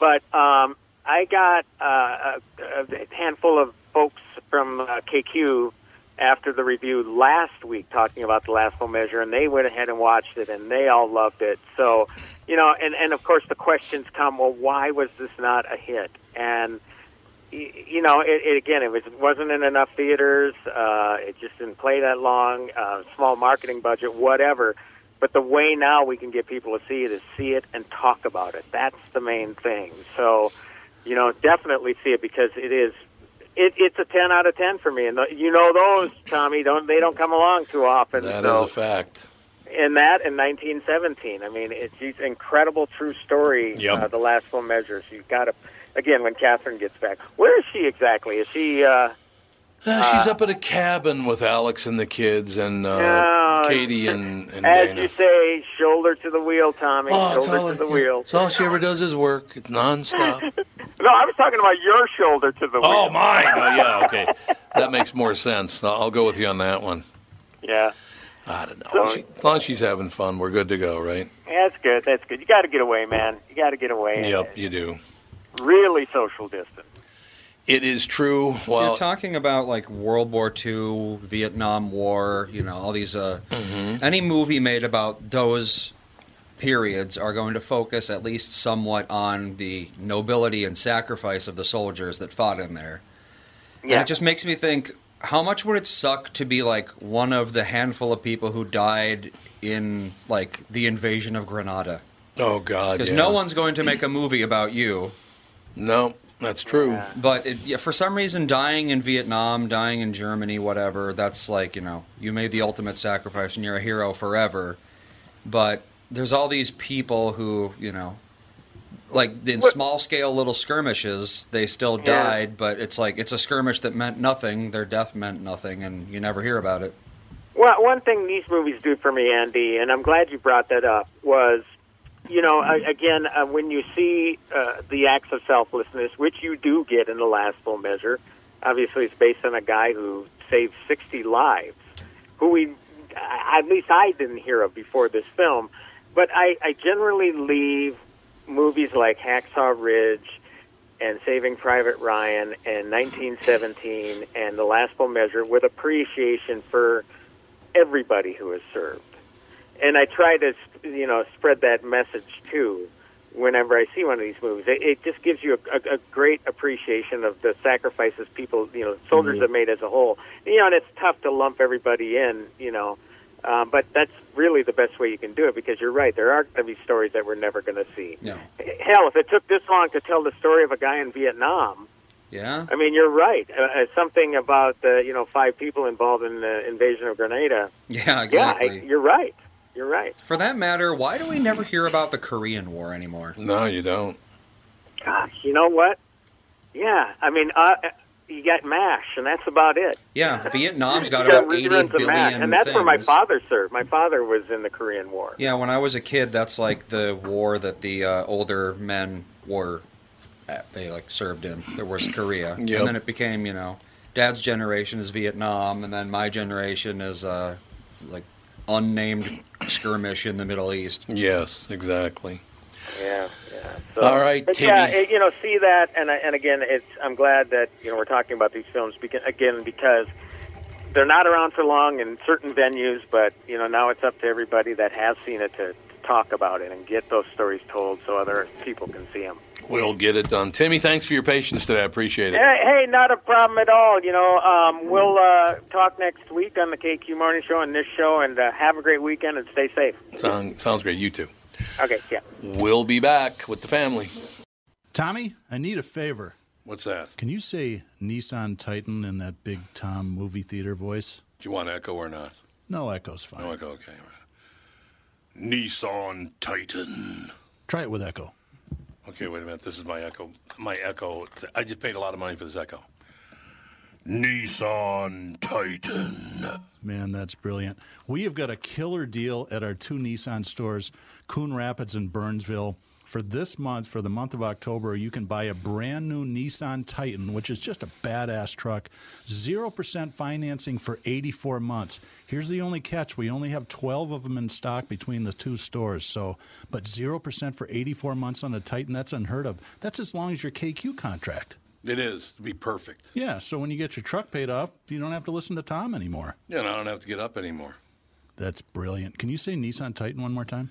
But I got a handful of folks from KQ after the review last week talking about The Last Full Measure, and they went ahead and watched it, and they all loved it. So, you know, and of course the questions come, well, why was this not a hit? And you know, it wasn't in enough theaters. It just didn't play that long. Small marketing budget, whatever. But the way now we can get people to see it is see it and talk about it. That's the main thing. So, you know, definitely see it because it is. It's a 10 out of 10 for me. And you know those, Tommy, don't come along too often. That is a fact. And that in 1917. I mean, it's an incredible true story, The Last Full Measure. So you've got to, again, when Catherine gets back. Where is she exactly? Is she... she's up at a cabin with Alex and the kids and Katie and as Dana. As you say, shoulder to the wheel, Tommy. Shoulder to the wheel. It's all she ever does is work. It's nonstop. No, I was talking about your shoulder to the wheel. Oh, mine. Oh, yeah, okay. That makes more sense. I'll go with you on that one. Yeah. I don't know. So, as long as she's having fun, we're good to go, right? Yeah, that's good. That's good. You got to get away, man. You got to get away. Yep, you do. Really social distance. It is true. Well, you're talking about like World War II, Vietnam War, you know, all these. Any movie made about those periods are going to focus at least somewhat on the nobility and sacrifice of the soldiers that fought in there. Yeah. And it just makes me think, how much would it suck to be like one of the handful of people who died in like the invasion of Grenada? Oh, God. Because no one's going to make a movie about you. No. That's true. Yeah. But for some reason, dying in Vietnam, dying in Germany, whatever, that's like, you know, you made the ultimate sacrifice and you're a hero forever. But there's all these people who, you know, like in small-scale little skirmishes, they still died, but it's like it's a skirmish that meant nothing. Their death meant nothing, and you never hear about it. Well, one thing these movies do for me, Andy, and I'm glad you brought that up, was... You know, again, when you see the acts of selflessness, which you do get in The Last Full Measure, obviously it's based on a guy who saved 60 lives, who at least I didn't hear of before this film. But I generally leave movies like Hacksaw Ridge and Saving Private Ryan and 1917 and The Last Full Measure with appreciation for everybody who has served. And I try to, you know, spread that message, too, whenever I see one of these movies. It just gives you a great appreciation of the sacrifices people, you know, soldiers have made as a whole. You know, and it's tough to lump everybody in, you know, but that's really the best way you can do it because you're right. There are going to be stories that we're never going to see. No. Hell, if it took this long to tell the story of a guy in Vietnam... Yeah. I mean, you're right. Something about, you know, 5 people involved in the invasion of Grenada. Yeah, exactly. Yeah, you're right. You're right. For that matter, why do we never hear about the Korean War anymore? No, you don't. Gosh, you know what? Yeah, I mean, you got MASH, and that's about it. Yeah, Vietnam's got about 80 billion things. And that's where my father served. My father was in the Korean War. Yeah, when I was a kid, that's like the war that the older men were, they like served in. There was Korea. Yep. And then it became, you know, Dad's generation is Vietnam, and then my generation is like unnamed skirmish in the Middle East. Yes, exactly. Yeah. So, all right, Timmy. Yeah, you know, see that, and again, I'm glad that you know we're talking about these films because they're not around for long in certain venues, but you know now it's up to everybody that has seen it to talk about it and get those stories told so other people can see them. We'll get it done. Timmy, thanks for your patience today. I appreciate it. Hey, not a problem at all. You know, we'll talk next week on the KQ Morning Show and this show, and have a great weekend and stay safe. Sounds great. You too. Okay, yeah. We'll be back with the family. Tommy, I need a favor. What's that? Can you say Nissan Titan in that big Tom movie theater voice? Do you want echo or not? No echo's fine. No echo, okay. Right. Nissan Titan. Try it with echo. Okay, wait a minute. This is my echo. My echo. I just paid a lot of money for this echo. Nissan Titan. Man, that's brilliant. We have got a killer deal at our two Nissan stores, Coon Rapids and Burnsville. For this month, for the month of October, you can buy a brand new Nissan Titan, which is just a badass truck. 0% financing for 84 months. Here's the only catch. We only have 12 of them in stock between the two stores. So, but 0% for 84 months on a Titan, that's unheard of. That's as long as your KQ contract. It is, to be perfect. Yeah, so when you get your truck paid off, you don't have to listen to Tom anymore. Yeah, and I don't have to get up anymore. That's brilliant. Can you say Nissan Titan one more time?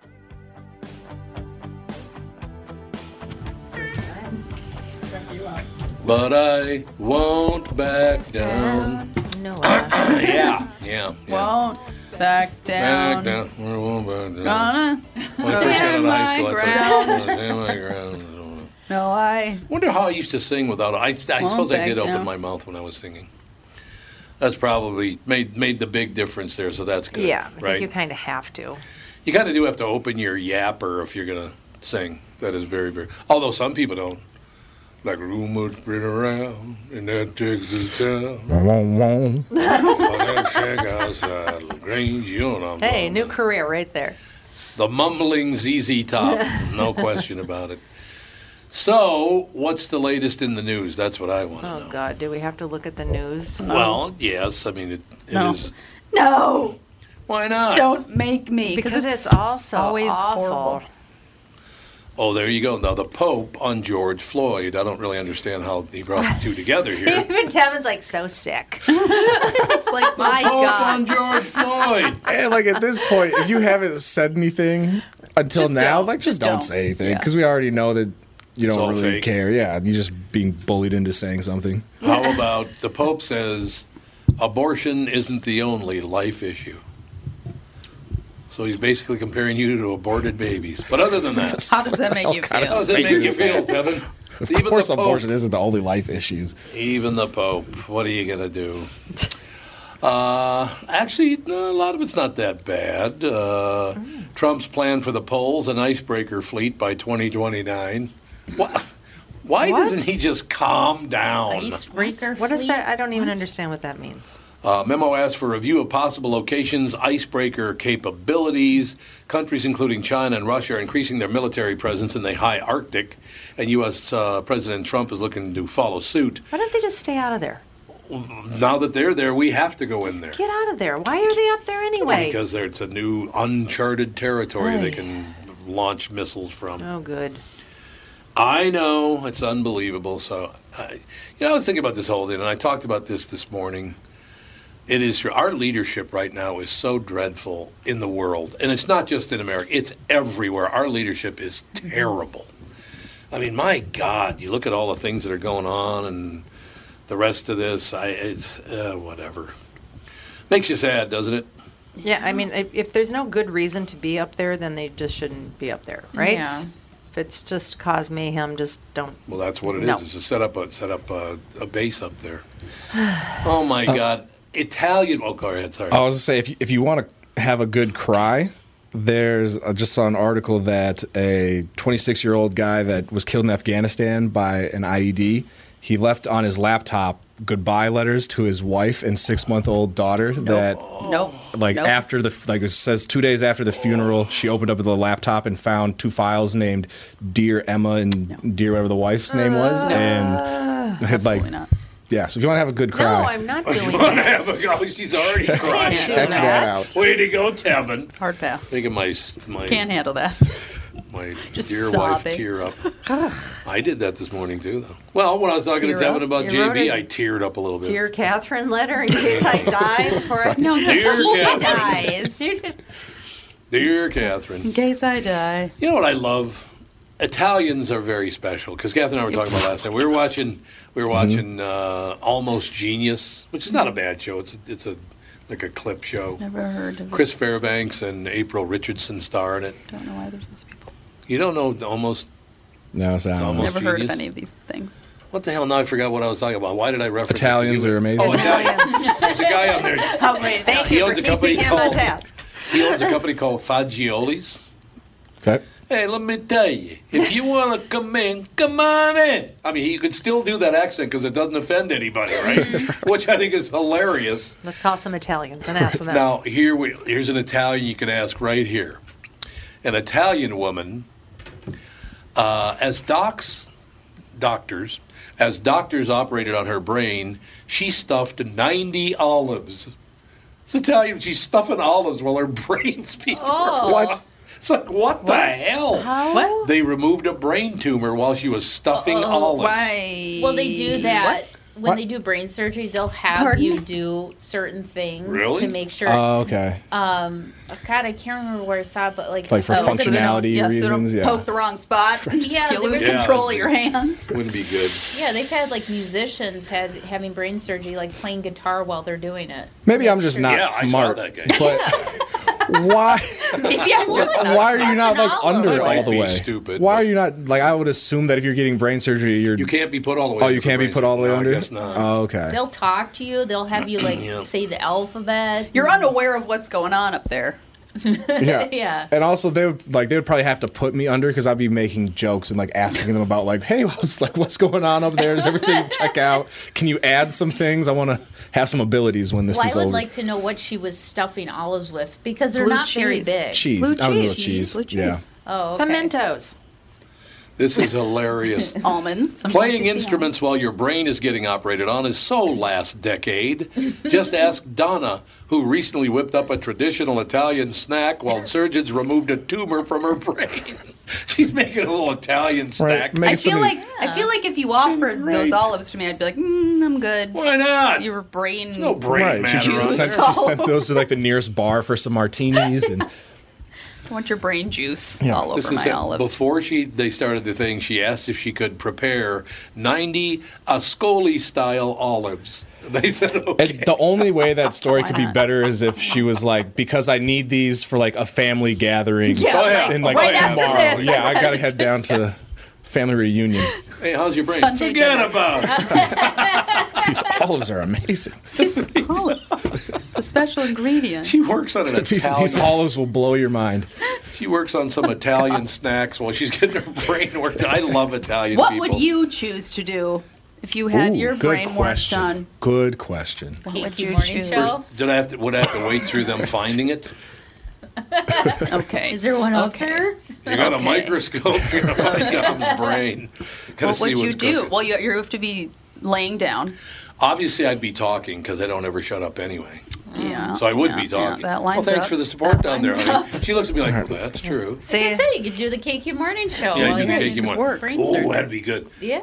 But I won't back down. No. Yeah. Won't back down. I won't back down. Gonna stand my ground. No, I wonder how I used to sing without it. I suppose I did open my mouth when I was singing. That's probably made the big difference there, so that's good. Yeah, right? I think you kind of have to. You kind of do have to open your yapper if you're going to sing. That is very, very... Although some people don't. Like rumors spread around in that Texas town. Hey, new career right there. The mumbling ZZ Top. No question about it. So, what's the latest in the news? That's what I want to know. Oh, God. Do we have to look at the news? Well, yes. I mean, it is. No. Why not? Don't make me. Because it's also always awful. Oh, there you go. Now, the Pope on George Floyd. I don't really understand how he brought the two together here. Even Tevin's like, so sick. It's like, my God. The Pope on George Floyd. And, like, at this point, if you haven't said anything until now, just don't say anything. Because we already know that. You don't really fake. Care. Yeah, you're just being bullied into saying something. How about the Pope says abortion isn't the only life issue? So he's basically comparing you to aborted babies. But other than that, how does that make you feel? How does it make you feel, Kevin? Of course, abortion isn't the only life issues. Even the Pope. What are you going to do? Actually, a lot of it's not that bad. Trump's plan for the polls, an icebreaker fleet by 2029. Why doesn't he just calm down? Icebreaker. What is that? I don't even understand what that means. Memo asks for review of possible locations, icebreaker capabilities. Countries including China and Russia are increasing their military presence in the high Arctic, and U.S. President Trump is looking to follow suit. Why don't they just stay out of there? Now that they're there, we have to go in there. Get out of there. Why are they up there anyway? Because it's a new uncharted territory they can launch missiles from. Oh, good. I know. It's unbelievable. So, I was thinking about this whole thing, and I talked about this morning. It is our leadership right now is so dreadful in the world. And it's not just in America. It's everywhere. Our leadership is terrible. I mean, my God, you look at all the things that are going on and the rest of this. It's whatever. Makes you sad, doesn't it? Yeah, I mean, if there's no good reason to be up there, then they just shouldn't be up there, right? Yeah. If it's just cause mayhem, just don't. Well, that's what it is. It's to set up a base up there. Oh my God, Italian. Oh, go ahead. Sorry. I was gonna say if you want to have a good cry, there's just saw an article that a 26-year-old guy that was killed in Afghanistan by an IED He left on his laptop goodbye letters to his wife and 6-month-old daughter. After the, like it says, 2 days after the funeral, she opened up the laptop and found 2 files named Dear Emma and Dear whatever the wife's name was. And absolutely not. Yeah, so if you want to have a good cry. No, I'm not doing that. She's already crying. Check that out. Way to go, Tevin. Hard pass. Think of my can't handle that. My just dear sobbing. Wife tear up. I did that this morning, too, though. Well, when I was talking to Tevin about JB, I teared up a little bit. Dear Catherine letter in case I die before I... No, dear Catherine dies. Dear Catherine. In case I die. You know what I love? Italians are very special, because Catherine and I were talking about last night. We were watching Almost Genius, which is not a bad show. It's like a clip show. Never heard of it. Chris Fairbanks and April Richardson star in it. Don't know either of those people. You don't know Almost? No, it's Almost Genius. Never heard of any of these things. What the hell? Now I forgot what I was talking about. Why did I reference Italians are amazing. Oh, Italians. There's a guy on there. How great. He owns a company called Fagioli's. Okay. Hey, let me tell you, if you want to come in, come on in. I mean, you could still do that accent because it doesn't offend anybody, right? Which I think is hilarious. Let's call some Italians and ask them that. Now, here's an Italian you can ask right here. An Italian woman, as doctors operated on her brain, she stuffed 90 olives. It's Italian. She's stuffing olives while her brain's being worked. What? It's like, what the hell? What? They removed a brain tumor while she was stuffing olives. Right. Well, they do that. When they do brain surgery, they'll have you do certain things to make sure. Oh, okay. God, I can't remember where I saw it, but like for functionality reasons, so poke the wrong spot. Yeah, you lose control of your hands. Wouldn't be good. Yeah, they've had like musicians having brain surgery, like playing guitar while they're doing it. Maybe I'm just not smart. I saw that guy. But why? Maybe I'm why are you not like under it all the way? Stupid. Why are you not like? I would assume that if you're getting brain surgery, you can't be put all the way. Oh, you can't be put all the way under. Not. Oh, okay. They'll talk to you. They'll have you, like, say the alphabet. You're unaware of what's going on up there. Yeah. And also, they would probably have to put me under because I'd be making jokes and, like, asking them about, like, hey, I was like, what's going on up there? Does everything check out? Can you add some things? I want to have some abilities when this is over. I would like to know what she was stuffing olives with because they're not very big. Cheese. Blue cheese. I would go with cheese. Blue cheese. Yeah. Oh, okay. Pimentos. This is hilarious. Almonds. Sometimes playing instruments while your brain is getting operated on is so last decade. Just ask Donna, who recently whipped up a traditional Italian snack while surgeons removed a tumor from her brain. She's making a little Italian snack. Right. I feel like if you offered those olives to me, I'd be like, I'm good. Why not? Your brain. There's no brain matter. She sent those to like the nearest bar for some martinis and. I want your brain juice all over my olive. Before they started the thing, she asked if she could prepare 90 Ascoli-style olives. They said okay. And the only way that story could be better is if she was like, because I need these for like a family gathering tomorrow. Yeah, I got to head down to the family reunion. Hey, how's your brain? Sunday about it. These olives are amazing. These olives. A special ingredient. She works on an Italian. These olives will blow your mind. She works on some Italian snacks while she's getting her brain worked. I love Italian people. What would you choose to do if you had your brain worked on? Good question. What would you choose? Would I have to wait through them finding it? Okay. Is there one up there? You got a microscope. You're going to find Tom's brain. What would you do? Cooking. Well, you have to be laying down. Obviously, I'd be talking because I don't ever shut up anyway. Yeah. So I would be talking. Well, thanks for the support down there, honey. She looks at me like, well, that's true. Like I said, you could do the KQ Morning Show. Yeah, do the KQ Morning Show. Oh, that'd be good. Yeah.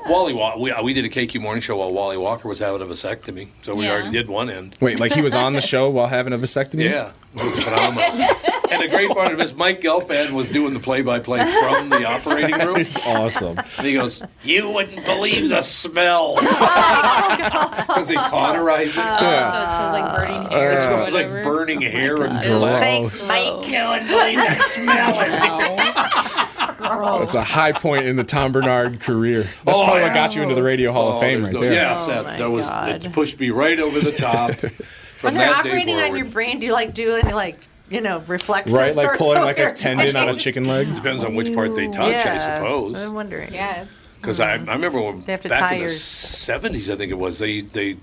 We did a KQ Morning Show while Wally Walker was having a vasectomy. So we already did one end. Wait, like he was on the show while having a vasectomy? Yeah. It was phenomenal. And the great part of this, Mike Gelfand was doing the play-by-play from the operating room. It's awesome. And he goes, you wouldn't believe the smell. Because he cauterized it. So it smells like burning hair. It smells like burning hair and black. Thanks, Mike. You wouldn't believe the smell. It's a high point in the Tom Bernard career. That's probably what got you into the Radio Hall of Fame right there. Yeah, it pushed me right over the top. When they're operating on your brain, do you like do any like... You know, reflexive right, like pulling like a tendon on a chicken leg. Depends on which part they touch, I suppose. I'm wondering. Yeah. Because I remember when, back in the 70s, I think it was, they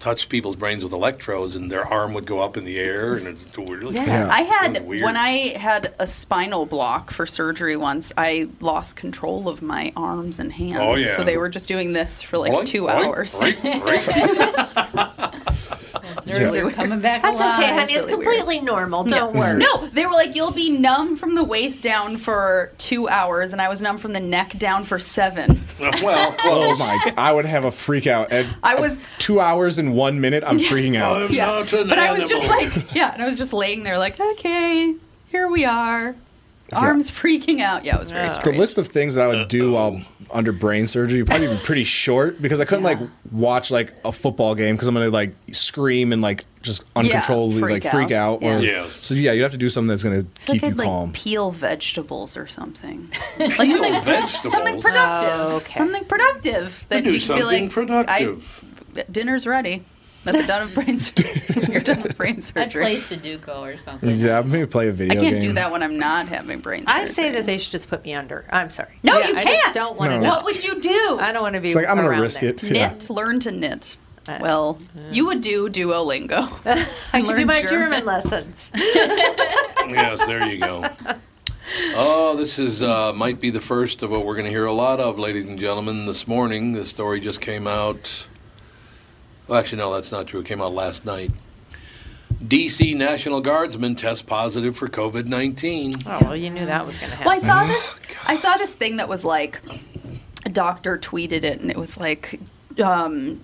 touched people's brains with electrodes and their arm would go up in the air. And it was really I had, really weird. When I had a spinal block for surgery once, I lost control of my arms and hands. Oh, yeah. So they were just doing this for like oink, 2 hours. Oink, Really coming back alive. That's okay, honey. It's really completely normal. Don't worry. No, they were like, you'll be numb from the waist down for 2 hours, and I was numb from the neck down for 7. Well, oh my God. I would have a freak out. At, I was 2 hours and 1 minute. I'm freaking out. I'm not an animal. I was just like, and I was just laying there like, okay, here we are. Arms freaking out. Yeah, it was very strange. The list of things that I would do while under brain surgery would probably be pretty short because I couldn't like watch like a football game because I'm gonna like scream and like just uncontrollably freak out. Yeah. Or, so you have to do something that's gonna keep you calm. Like peel vegetables or something. Like peel vegetables. Something productive. Something productive. That you can be like, productive. Dinner's ready. But they're done with brain surgery. You're done with brain surgery. I'd play Sudoku or something. Yeah, maybe play a video game. I can't do that when I'm not having brain surgery. I say that they should just put me under. I'm sorry. No, you can't. I just don't want to know. What would you do? I don't want to be around. It's like, I'm going to risk it. Knit. Yeah. Learn to knit. Well, you would do Duolingo. I could do my German lessons. Yes, there you go. Oh, this is might be the first of what we're going to hear a lot of, ladies and gentlemen, this morning. The story just came out. Well, actually, no, that's not true. It came out last night. D.C. National Guardsmen test positive for COVID-19. Oh, well, you knew that was going to happen. Well, I saw this. I saw this thing that was like, a doctor tweeted it, and it was like, 2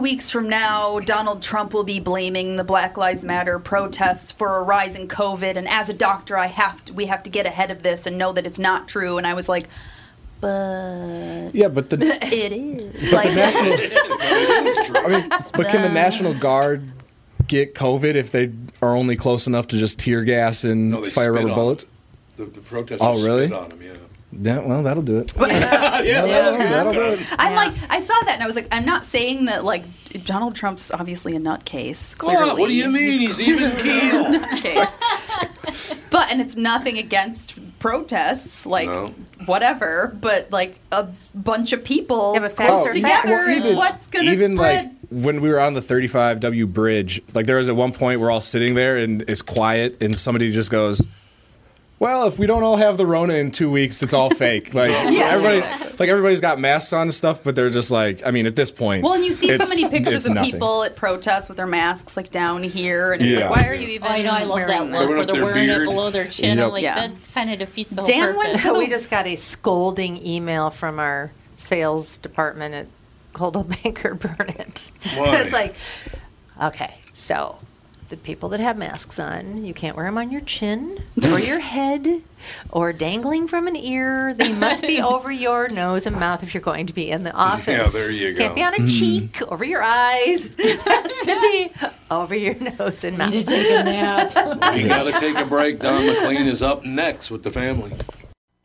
weeks from now, Donald Trump will be blaming the Black Lives Matter protests for a rise in COVID. And as a doctor, we have to get ahead of this and know that it's not true. And I was like. But it is. But like, the National, but can the National Guard get COVID if they are only close enough to just tear gas and fire rubber bullets? The protesters spit on them, well, that'll do it. That'll do it. I'm like, I saw that and I was like, I'm not saying that like Donald Trump's obviously a nutcase. God, what do you mean? He's even keeled. But it's nothing against protests, like whatever, but like a bunch of people close together is what's going to spread. Like, when we were on the 35W bridge, like there was at one point we're all sitting there and it's quiet and somebody just goes, well, if we don't all have the Rona in 2 weeks, it's all fake. Like everybody's got masks on and stuff, but they're just like, I mean, at this point. Well, and you see so many pictures of people at protests with their masks like down here, and it's like, why are you even? I love that one where they're wearing it below their chin. Like that kind of defeats the whole purpose. We just got a scolding email from our sales department at Coldwell Banker Burnett. It's like, okay, so. The people that have masks on, you can't wear them on your chin or your head or dangling from an ear. They must be over your nose and mouth if you're going to be in the office. Yeah, there you go. Can't be on a cheek, over your eyes. It has to be over your nose and mouth. You need to take a nap. We got to take a break. Don McLean is up next with the family.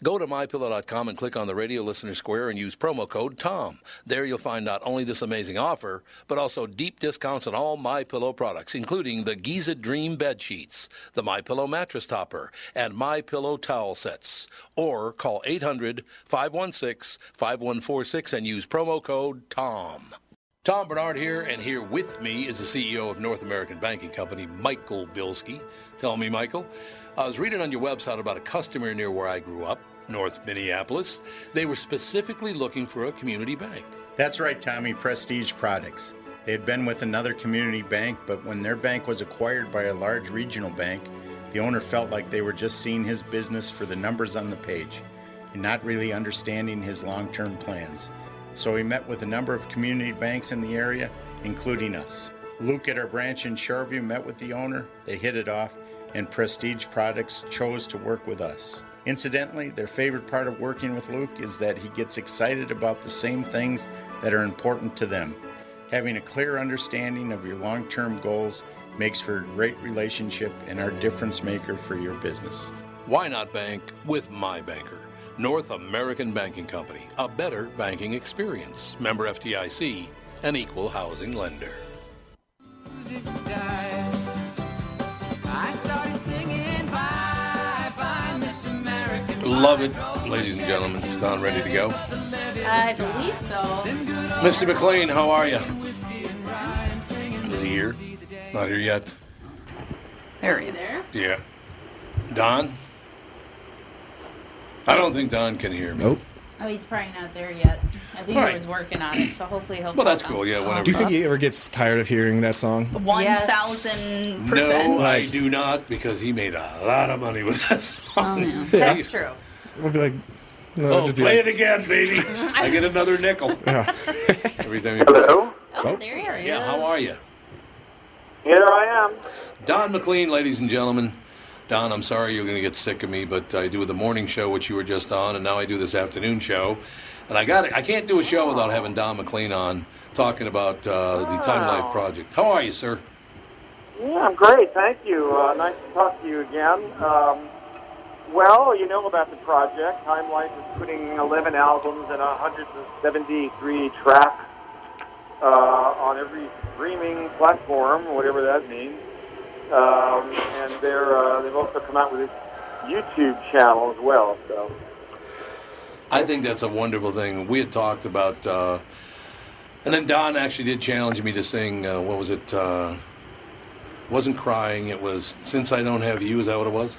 Go to MyPillow.com and click on the radio listener square and use promo code TOM. There you'll find not only this amazing offer, but also deep discounts on all MyPillow products, including the Giza Dream bed sheets, the MyPillow mattress topper, and MyPillow towel sets. Or call 800-516-5146 and use promo code TOM. Tom Bernard here, and here with me is the CEO of North American Banking Company, Michael Bilski. Tell me, Michael, I was reading on your website about a customer near where I grew up, North Minneapolis. They were specifically looking for a community bank. That's right, Tommy, Prestige Products. They had been with another community bank, but when their bank was acquired by a large regional bank, the owner felt like they were just seeing his business for the numbers on the page and not really understanding his long-term plans. So he met with a number of community banks in the area, including us. Luke at our branch in Shoreview met with the owner, they hit it off, and Prestige Products chose to work with us. Incidentally, their favorite part of working with Luke is that he gets excited about the same things that are important to them. Having a clear understanding of your long-term goals makes for a great relationship and our difference maker for your business. Why not bank with my banker? North American Banking Company, a better banking experience. Member FDIC, an equal housing lender. I started singing bye-bye, Miss American. Love it, ladies and gentlemen. Is Don ready to go? I believe so. Mr. McLean, how are you? Is he here? Not here yet. There he is. Yeah. Don? I don't think Don can hear me. Nope. Oh, he's probably not there yet. I think he was working on it, so hopefully he'll... Well, that's cool, yeah, whatever. Do you think he ever gets tired of hearing that song? 1,000%. No, I do not, because he made a lot of money with that song. Oh, yeah. That's true. We'll be like... No, oh, play it again, baby. I get another nickel. Yeah. Every time you... Hello? Oh, there he is. Yeah, how are you? Here I am. Don McLean, ladies and gentlemen. Don, I'm sorry you're going to get sick of me, but I do the morning show, which you were just on, and now I do this afternoon show. And I can't do a show without having Don McLean on, talking about the Time Life Project. How are you, sir? Yeah, I'm great. Thank you. Nice to talk to you again. Well, you know about the project. Time Life is putting 11 albums and 173 tracks on every streaming platform, whatever that means. And they've also come out with a YouTube channel as well. So I think that's a wonderful thing. We had talked about, and then Don actually did challenge me to sing, what was it? Wasn't Crying, it was Since I Don't Have You, is that what it was?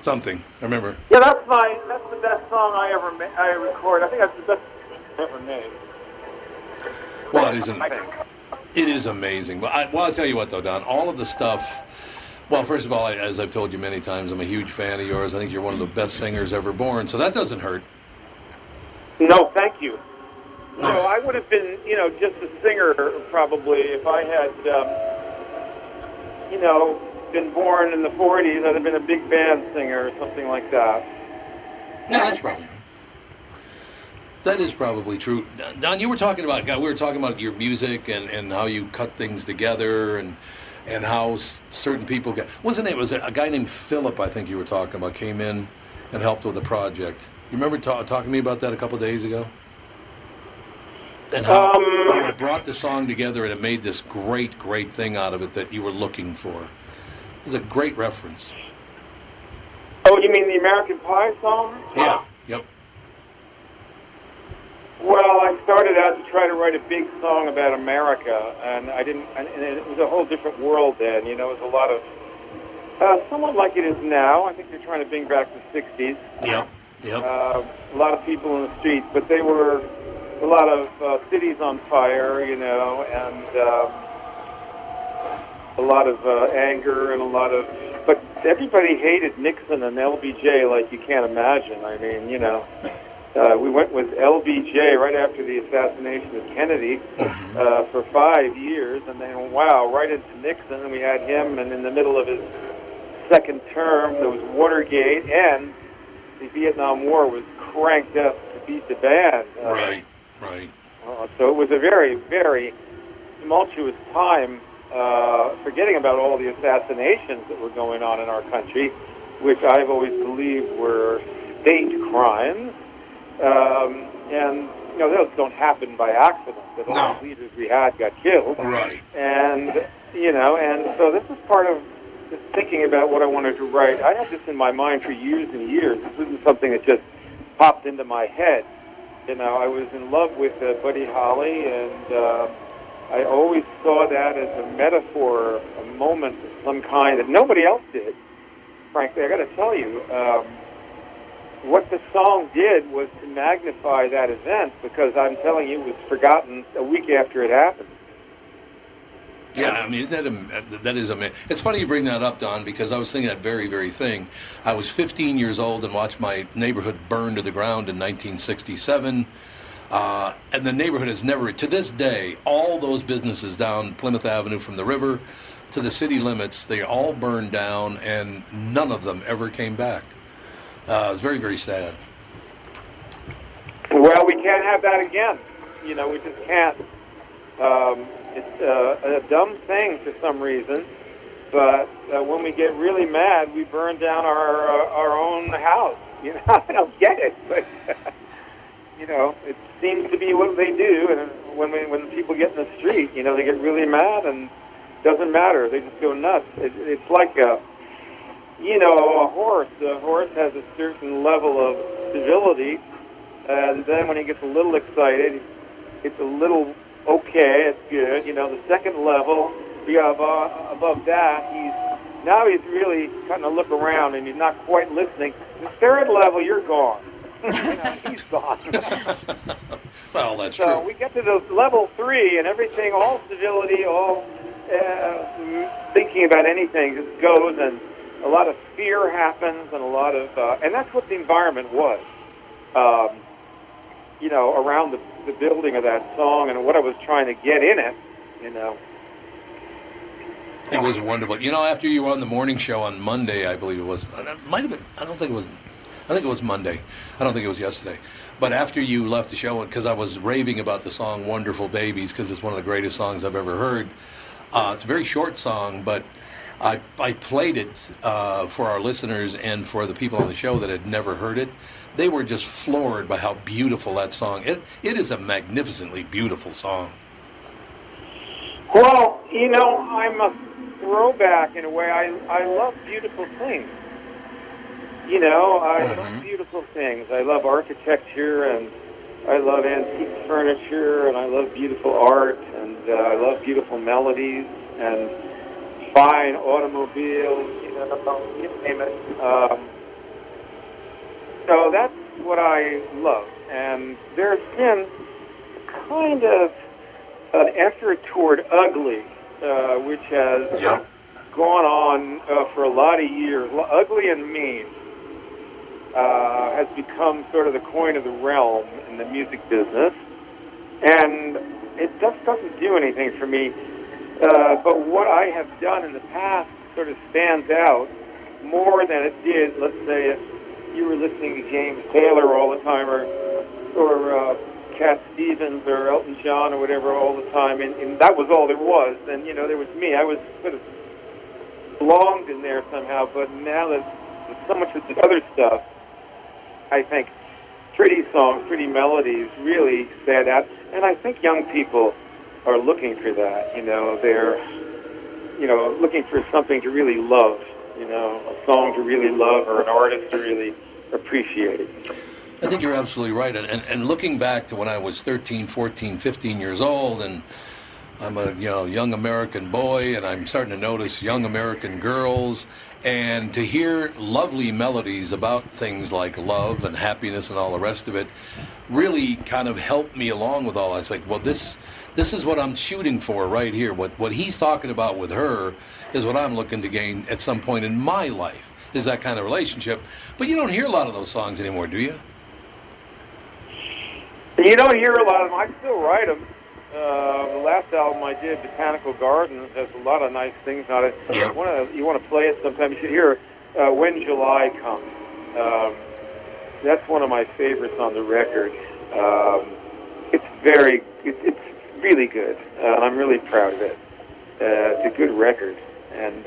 Something, I remember. Yeah, that's the best song I ever recorded. I think that's the best I ever made. Well, it isn't. It is amazing. Well, I'll tell you what, though, Don, all of the stuff... Well, first of all, as I've told you many times, I'm a huge fan of yours. I think you're one of the best singers ever born, so that doesn't hurt. No, thank you. No, I would have been, you know, just a singer probably if I had, you know, been born in the 40s. I'd have been a big band singer or something like that. No, that's probably right. That is probably true. Don, you were talking about, God, we were talking about your music and how you cut things together and how certain people get... Wasn't it? Was it a guy named Philip, I think you were talking about, came in and helped with the project. You remember talking to me about that a couple of days ago? And how it brought the song together and it made this great, great thing out of it that you were looking for. It was a great reference. Oh, you mean the American Pie song? Yeah, yep. Well, I started out to try to write a big song about America, and I didn't. And it was a whole different world then. You know, it was a lot of somewhat like it is now. I think they're trying to bring back the '60s. Yep, yep. A lot of people in the streets, but they were a lot of cities on fire. You know, and a lot of anger and a lot of. But everybody hated Nixon and LBJ like you can't imagine. I mean, you know. We went with LBJ right after the assassination of Kennedy for 5 years, and then, wow, right into Nixon, and we had him, and in the middle of his second term, there was Watergate, and the Vietnam War was cranked up to beat the band. Right. So it was a very, very tumultuous time, forgetting about all the assassinations that were going on in our country, which I've always believed were state crimes. And, you know, those don't happen by accident. That all the leaders we had got killed. Right. And, you know, and so this is part of just thinking about what I wanted to write. I had this in my mind for years and years. This isn't something that just popped into my head. You know, I was in love with Buddy Holly, and I always saw that as a metaphor, a moment of some kind that nobody else did. Frankly, I got to tell you, what the song did was to magnify that event because I'm telling you, it was forgotten a week after it happened. Yeah, I mean, that is amazing. It's funny you bring that up, Don, because I was thinking that very thing. I was 15 years old and watched my neighborhood burn to the ground in 1967. And the neighborhood has never, to this day, all those businesses down Plymouth Avenue from the river to the city limits, they all burned down, and none of them ever came back. It's very sad. Well, we can't have that again. You know, we just can't. It's a dumb thing for some reason, but when we get really mad, we burn down our own house. You know, I don't get it, but you know, it seems to be what they do. And when people get in the street, you know, they get really mad, and it doesn't matter. They just go nuts. It's like a, you know, a horse. A horse has a certain level of civility, and then when he gets a little excited, it's a little. Okay, it's good. You know, the second level, above that, he's really kind of look around and he's not quite listening. The third level, you're gone. You know, he's gone. Well, that's true. So we get to the level 3 and everything, all civility, all thinking about anything just goes, and a lot of fear happens, and a lot of, and that's what the environment was. You know, around the building of that song and what I was trying to get in it, you know. It was wonderful. You know, after you were on the morning show on Monday, I believe it was. It might have been. I think it was Monday. I don't think it was yesterday. But after you left the show, because I was raving about the song "Wonderful Babies" because it's one of the greatest songs I've ever heard. It's a very short song, but I played it for our listeners and for the people on the show that had never heard it. They were just floored by how beautiful that song. It is a magnificently beautiful song. Well, you know, I'm a throwback in a way. I love beautiful things. You know, I love beautiful things. I love architecture, and I love antique furniture, and I love beautiful art, and I love beautiful melodies, and fine automobiles, you know, you name it. So that's what I love, and there's been kind of an effort toward ugly, which has gone on for a lot of years. Ugly and mean has become sort of the coin of the realm in the music business, and it just doesn't do anything for me. But what I have done in the past sort of stands out more than it did, let's say, if you were listening to James Taylor all the time, or Cat Stevens or Elton John or whatever all the time, and that was all there was. And, you know, there was me. I was sort of belonged in there somehow, but now there's so much of the other stuff, I think pretty songs, pretty melodies really stand out. And I think young people are looking for that, you know. They're, you know, looking for something to really love, you know, a song to really love or an artist to really appreciate it. I think you're absolutely right. And looking back to when I was 13, 14, 15 years old, and I'm a, you know, young American boy, and I'm starting to notice young American girls, and to hear lovely melodies about things like love and happiness and all the rest of it really kind of helped me along with all that. It's like, well, this is what I'm shooting for right here. What he's talking about with her is what I'm looking to gain at some point in my life, is that kind of relationship. But you don't hear a lot of those songs anymore, do you? You don't hear a lot of them. I still write them. The last album I did, Botanical Gardens, has a lot of nice things on it. Yeah. You want to play it sometime. You should hear When July Comes. That's one of my favorites on the record. It's really good, and I'm really proud of it. It's a good record, and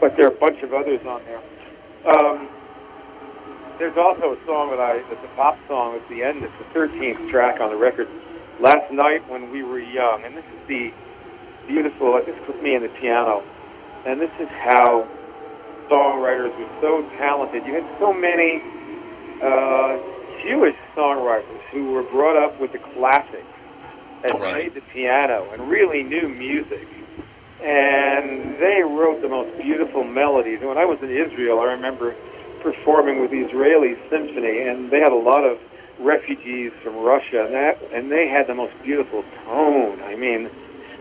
but there are a bunch of others on there. There's also a song that's a pop song at the end. It's the 13th track on the record. Last Night When We Were Young, and this is the beautiful, this was me and the piano, and this is how songwriters were so talented. You had so many Jewish songwriters who were brought up with the classics and played the piano and really knew music, and they wrote the most beautiful melodies. And when I was in Israel, I remember performing with the Israeli Symphony, and they had a lot of refugees from Russia, and they had the most beautiful tone. I mean,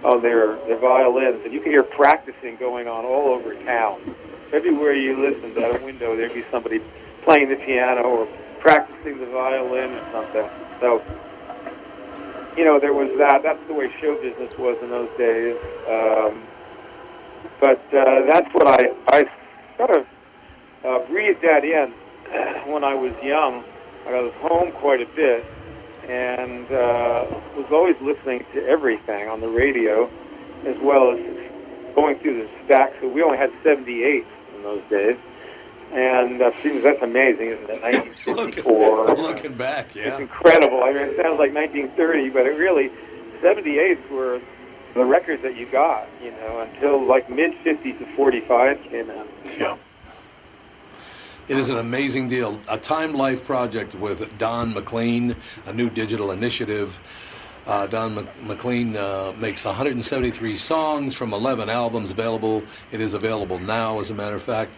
on their violins, and you could hear practicing going on all over town. Everywhere you listened out a window, there'd be somebody playing the piano or practicing the violin or something. So, you know, there was that. That's the way show business was in those days. But that's what I sort of breathed that in when I was young. I was home quite a bit and was always listening to everything on the radio, as well as going through the stacks. So we only had 78 in those days. And that's amazing, isn't it? 1954. Looking back, yeah. It's incredible. I mean, it sounds like 1930, but it really, 78s were the records that you got, you know, until like mid-50s to 45 came out. Yeah. It is an amazing deal. A Time Life project with Don McLean, a new digital initiative. Don McLean makes 173 songs from 11 albums available. It is available now, as a matter of fact.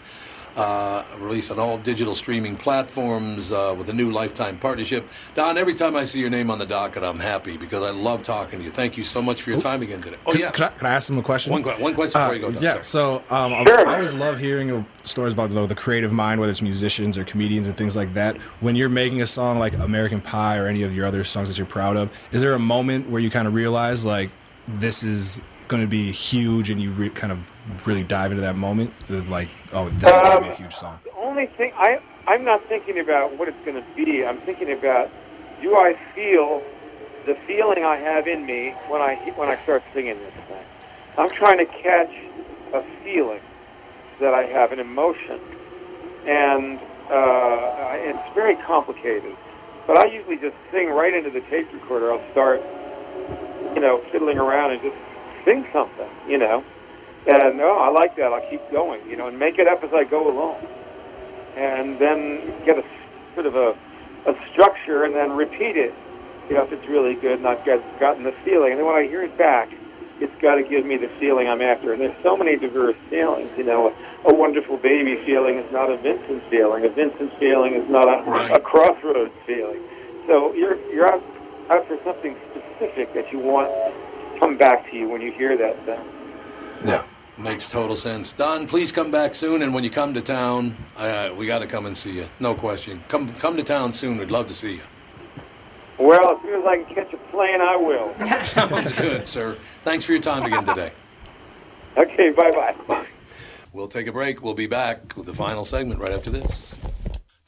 Released on all digital streaming platforms with a new lifetime partnership. Don, every time I see your name on the docket, I'm happy because I love talking to you. Thank you so much for your time again today. Oh, yeah. Can I ask him a question? One question before you go, Don. Yeah, sorry. So sure. I always love hearing stories about the creative mind, whether it's musicians or comedians and things like that. When you're making a song like American Pie or any of your other songs that you're proud of, is there a moment where you kind of realize, like, this is going to be huge, and you really dive into that moment of like, oh, this is going to be a huge song? The only thing, I'm not thinking about what it's going to be. I'm thinking about, do I feel the feeling I have in me when I start singing this thing? I'm trying to catch a feeling that I have, an emotion, and it's very complicated. But I usually just sing right into the tape recorder. I'll start, fiddling around and just sing something, and I like that. I'll keep going, and make it up as I go along, and then get a sort of a structure, and then repeat it, if it's really good and I've gotten the feeling. And then when I hear it back, it's got to give me the feeling I'm after. And there's so many diverse feelings, a Wonderful Baby feeling is not a Vincent feeling. A Vincent feeling is not a Crossroads feeling. So you're out for something specific that you want come back to you when you hear that thing. Yeah, makes total sense. Don, please come back soon, and when you come to town, we got to come and see you. No question. Come to town soon. We'd love to see you. Well, as soon as I can catch a plane, I will. Sounds good, sir. Thanks for your time again today. Okay, bye-bye. Bye. We'll take a break. We'll be back with the final segment right after this.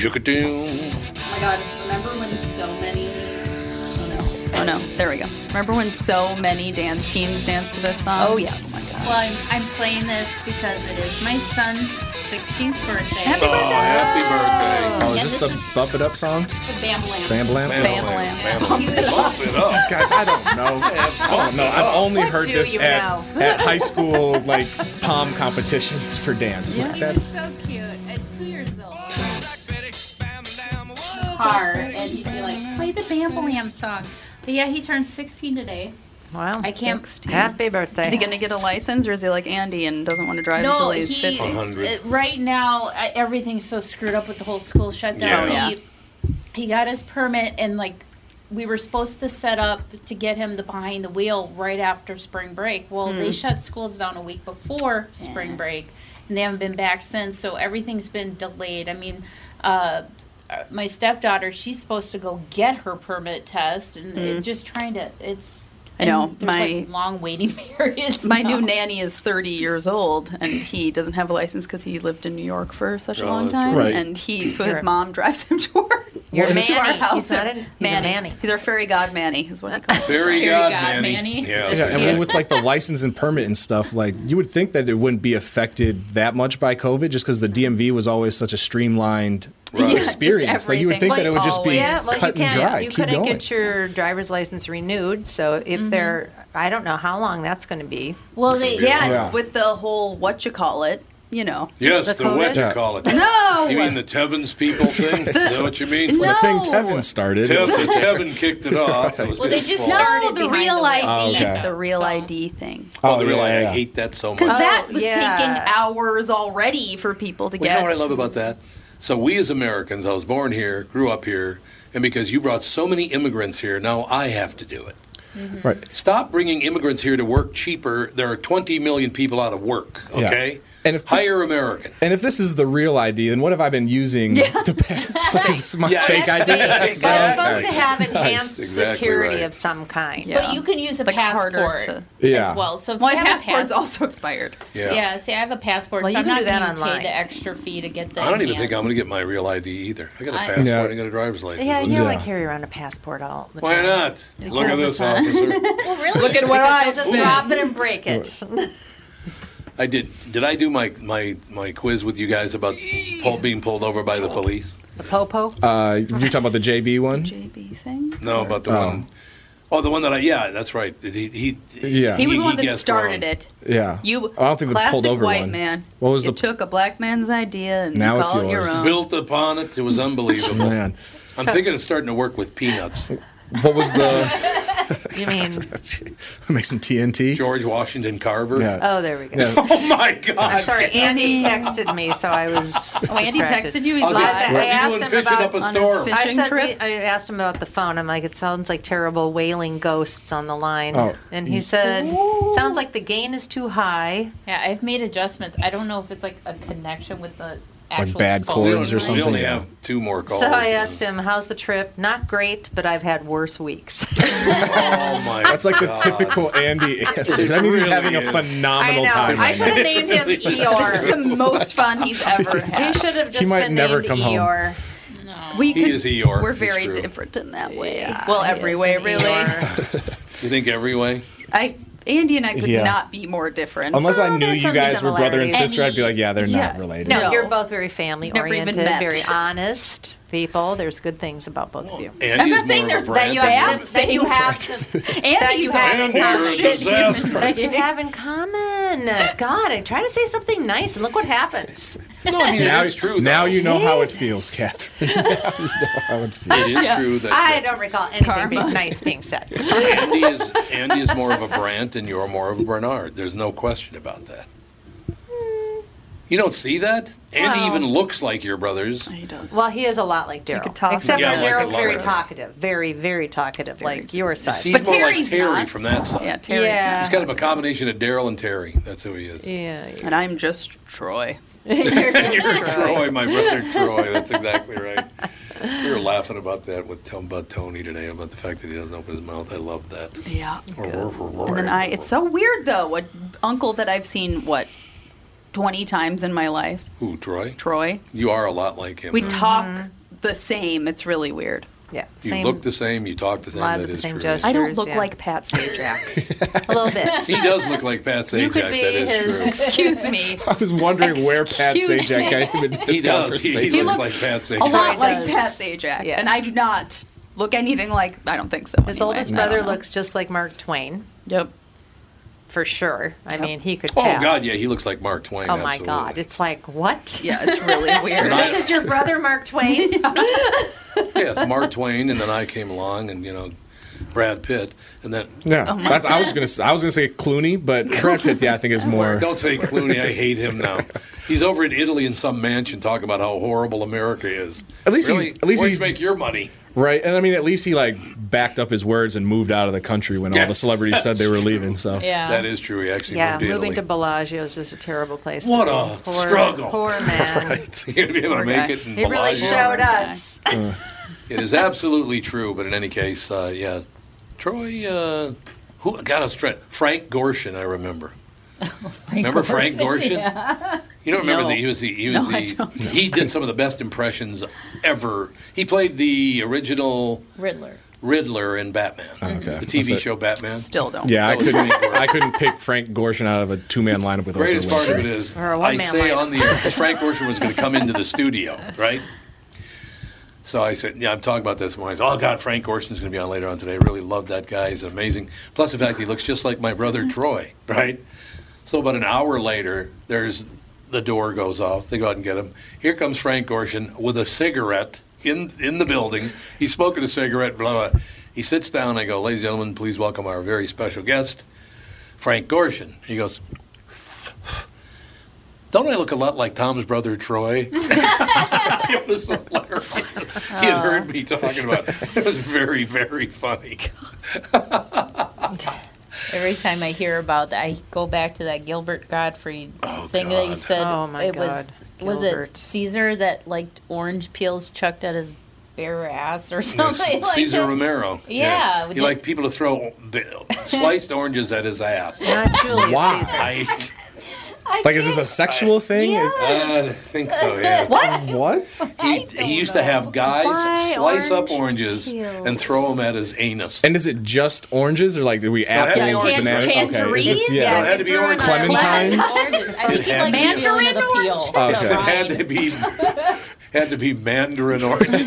Oh my God, remember when so many... Oh no, there we go. Remember when so many dance teams danced to this song? Oh yes. Oh my God. Well, I'm playing this because it is my son's 16th birthday. Happy birthday! Oh, happy birthday. Oh, is this the Bump It Up song? The Bambalam. Bambalam? Bambalam. Bambalam. Bump It Up. Guys, I don't know. I don't know. I've only heard this at high school, pom competitions for dance. Yeah. That's so cute. At 2 years old. Car, and he'd be like, play the Bambalam song. But yeah, he turned 16 today. Wow. I can't. 16. Happy birthday. Is he going to get a license, or is he like Andy and doesn't want to drive until he's 50? Right now, everything's so screwed up with the whole school shutdown. Yeah. He got his permit, and we were supposed to set up to get him the behind the wheel right after spring break. Well, they shut schools down a week before spring break, and they haven't been back since, so everything's been delayed. I mean, my stepdaughter, she's supposed to go get her permit test, and just trying to, it's, I know, my like long waiting periods. My new nanny is 30 years old, and he doesn't have a license because he lived in New York for such a long time. Right. And so his mom drives him to work. He's a nanny. He's our fairy god Manny, is what he calls. Fairy god Manny. Yeah. I mean, with like the license and permit and stuff, like you would think that it wouldn't be affected that much by COVID, just because the DMV was always such a streamlined. Right. Yeah, experience. Like you would think that it would just be cut and dry. You couldn't get your driver's license renewed, so if they're, I don't know how long that's going to be. Well, they with the whole what you call it, you know. Yes, the what you call it. No, you mean the Tevins people thing? Is that what you mean? No, the thing Tevin started. Tevin kicked it off. It well, they just started the real ID. The real ID thing. Oh, the real ID. I hate that so much. Because that was taking hours already for people to get. You know what I love about that? So we as Americans, I was born here, grew up here, and because you brought so many immigrants here, now I have to do it. Mm-hmm. Right. Stop bringing immigrants here to work cheaper. There are 20 million people out of work, okay? Yeah. And if hire American. And if this is the real ID, then what have I been using the past? Like, is this my fake ID? That's supposed to have enhanced security of some kind. Yeah. But you can use a passport as well. So if my passport's also expired. Yeah, see, I have a passport, so I'm not going to pay the extra fee to get that. I don't even think I'm going to get my real ID either. I got a passport. I got a driver's license. Yeah, you don't want to carry around a passport all the time. Why not? Look at this, officer. Well, really? Look at what I just drop it and break it. I did. Did I do my quiz with you guys about being pulled over by the police? The po-po? You're talking about the JB one? The JB thing? No, about the one. Oh, the one that I. Yeah, that's right. He was the one that started it. Yeah. I don't think they pulled over one. Classic white man. What was took a black man's idea and now it's yours. Your own. Built upon it. It was unbelievable. Man. I'm thinking of starting to work with peanuts. What was the. You mean make some TNT? George Washington Carver. Yeah. Oh, there we go. Yeah. Oh my God! I'm sorry, Andy texted me, so I was. Andy texted you. He's live. I asked him about I asked him about the phone. I'm like, it sounds like terrible wailing ghosts on the line, and he said, sounds like the gain is too high. Yeah, I've made adjustments. I don't know if it's like a connection with the. Like bad chords or something. We only have two more calls. So I asked him, how's the trip? Not great, but I've had worse weeks. Oh, my God. That's like the typical Andy answer. That means he's having a phenomenal time. I should have named him Eeyore. This is the most fun he's ever had. He should have just been named Eeyore. No. He is Eeyore. We're very different in that way. Well, every way, really. You think every way? Andy and I could not be more different. Unless I knew you guys were brother and sister, I'd be like, they're not related. No, you're both very family-oriented, very honest people. There's good things about both of you. Andy's I'm not saying there's that you have that you have that you have in common. God, I try to say something nice, and look what happens. No, I mean, it's true. Now you know how it feels, Catherine. It is true that I don't recall anything nice being said. Andy is more of a Brandt, and you're more of a Bernard. There's no question about that. You don't see that? Andy even looks like your brothers. He does. Well, he is a lot like Daryl. Except that Daryl's very talkative. Very, very talkative, like your side. He's more Terry's like Terry from that side. Yeah, Terry's not. He's kind of a combination of Daryl and Terry. That's who he is. Yeah. And I'm just Troy. You're Troy, my brother Troy. That's exactly right. We were laughing about that with Tony today, about the fact that he doesn't open his mouth. I love that. Yeah. And then it's so weird, though. An uncle that I've seen, 20 times in my life. Who, Troy? Troy. You are a lot like him. We talk the same. It's really weird. Yeah. You look the same. You talk the same. That is true. I don't look like Pat Sajak. A little bit. He does look like Pat Sajak. You could be true. Excuse me. I was wondering where Pat Sajak came into this conversation. He looks like Pat Sajak. A lot like Pat Sajak. Yeah. And I do not look anything like, I don't think so. His oldest brother looks just like Mark Twain. Yep. For sure. I mean, he could pass. Oh, God, yeah, he looks like Mark Twain. Oh, my God. It's like, what? Yeah, it's really weird. This is your brother, Mark Twain? Yes, Mark Twain, and then I came along, and, Brad Pitt, and then... Yeah, I was going to say Clooney, but Brad Pitt, I think is more... Don't say Clooney, I hate him now. He's over in Italy in some mansion talking about how horrible America is. At least really? Where'd you make your money? Right, and I mean, at least he backed up his words and moved out of the country when all the celebrities said they were leaving. So that is true. He actually moved to Italy. Moving to Bellagio is just a terrible place. What a struggle! Poor man. Right. He had to be able to make it in Bellagio. He really showed us. It is absolutely true, but in any case, yeah. Troy, who got us? Frank Gorshin, I remember. Oh, Frank Gorshin? Yeah. You don't remember that he did some of the best impressions ever. He played the original Riddler in Batman, the TV show Batman. Still don't. Yeah, I couldn't pick Frank Gorshin out of a two-man lineup with. The greatest part of it is I say lineup. On the air, Frank Gorshin was going to come into the studio, right? So I said, I'm talking about this morning. I said, oh, God, Frank Gorshin's going to be on later on today. I really love that guy. He's amazing. Plus, in fact, he looks just like my brother Troy, right? So about an hour later, the door goes off. They go out and get him. Here comes Frank Gorshin with a cigarette in the building. He's smoking a cigarette, blah, blah. He sits down. I go, ladies and gentlemen, please welcome our very special guest, Frank Gorshin. He goes, don't I look a lot like Tom's brother, Troy? It was hilarious. He had heard me talking about it. It was very, very funny. Every time I hear about that, I go back to that Gilbert Gottfried thing that you said. Oh, my God. Was it Caesar that liked orange peels chucked at his bare ass or something like that? Caesar Romero. Yeah. He liked people to throw sliced oranges at his ass. Not Julius Caesar. Is this a sexual thing? Yeah. I think so, yeah. What? He used to have guys slice up oranges and throw them at his anus. And is it just oranges? Or, like, do we apples or bananas? Tangerines? Okay. It had to be oranges. Clementines? I think he liked mandarin the peel. Okay. It had to be mandarin oranges.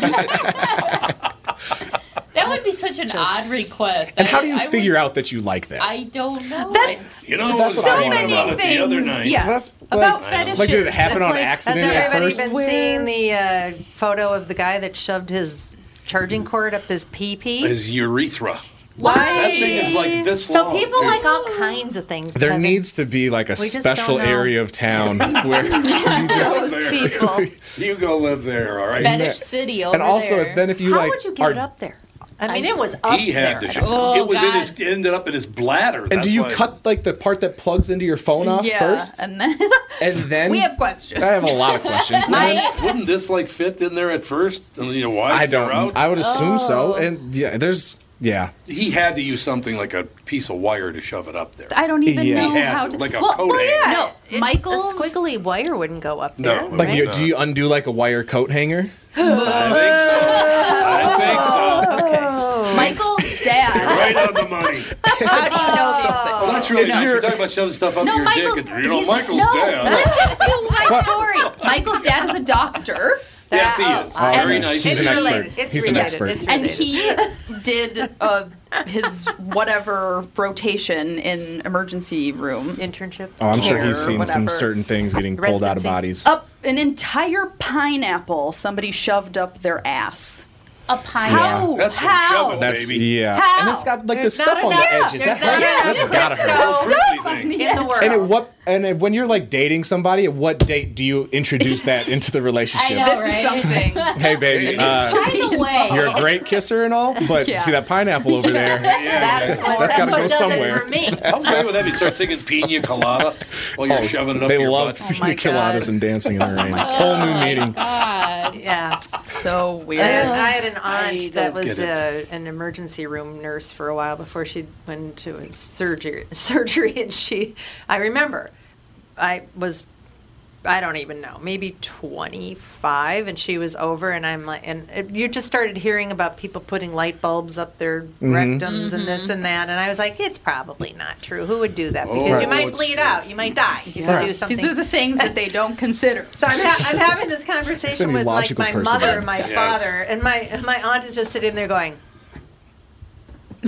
That would be such an odd request. And how do you figure out that you like that? I don't know. That's so many about things. The other night. Yeah. About fetishes. Like, did it happen on accident at first? Has everybody been seeing the photo of the guy that shoved his charging cord up his pee-pee? His urethra. Why? That thing is like this long. So people like all kinds of things. There needs to be like a special area of town where you go live there, all right? Fetish City over there. And also, if you like... How would you get it up there? I mean, it was up he there. Had to show. Oh, it was in his, ended up in his bladder. And do you cut like the part that plugs into your phone off first? Yeah, and then we have questions. I have a lot of questions. Wouldn't this like fit in there at first? And you know why? I don't. I would assume so. And there's. Yeah, he had to use something like a piece of wire to shove it up there. I don't even know how to. Like a coat hanger. No, Michael's squiggly wire wouldn't go up there. No, right? Do you undo like a wire coat hanger? I think so. Okay. Michael's dad. You're right on the money. How do you know these things? Well, that's really nice. You're talking about shoving stuff up your dick. And, Michael's dad. Listen to my story. Michael's dad is a doctor. Yes, he is. Very nice. He's an expert. He's an expert. And he did his whatever rotation in emergency room. Internship. Oh, I'm sure he's seen some certain things getting pulled out of bodies. An entire pineapple somebody shoved up their ass. A pineapple. Yeah. That's how? Trouble, that's, baby. Yeah. How? And it's got like the stuff on the edges. That's gotta hurt. In the world. And when you're like dating somebody, at what date do you introduce that into the relationship? I know, this is something. Hey, baby. By the way, you're a great kisser and all, but see that pineapple over there? That's got to go somewhere. For me. How great would that be? Start singing Pina Colada while you're shoving it up your butt. They love Pina Coladas and dancing in the rain. Whole new meeting. God. Yeah. So weird. I had an aunt that was an emergency room nurse for a while before she went to a surgery, and I remember. I was, I don't even know, maybe 25, and she was over, and I'm like, you just started hearing about people putting light bulbs up their rectums and this and that, and I was like, it's probably not true. Who would do that? Because you might bleed out, you might die, you might do something. These are the things that they don't consider. So I'm having this conversation with like my mother and my father, and my aunt is just sitting there going.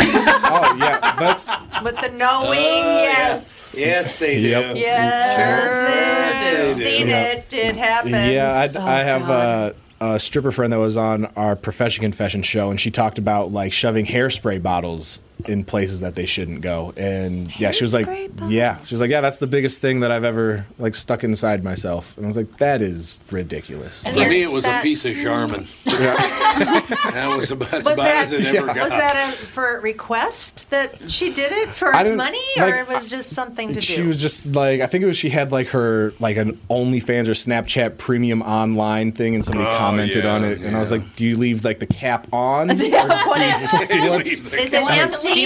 Oh yeah, that's with the knowing, yes. Yes, they do. Yep. Yes, they do. Seen it. It happens. Yeah, I have a stripper friend that was on our Profession Confession show, and she talked about like shoving hairspray bottles in places that they shouldn't go. And yeah, she was like, yeah, she was like, yeah, that's the biggest thing that I've ever like stuck inside myself. And I was like, that is ridiculous. And for me, it was a piece of Charmin. That was about as bad as it ever got. Was that for a request that she did it for money, or it was just something to do? She was just like, I think it was, she had like her, like an OnlyFans or Snapchat premium online thing, and somebody commented on it. And I was like, do you leave like the cap on? Is it empty? Is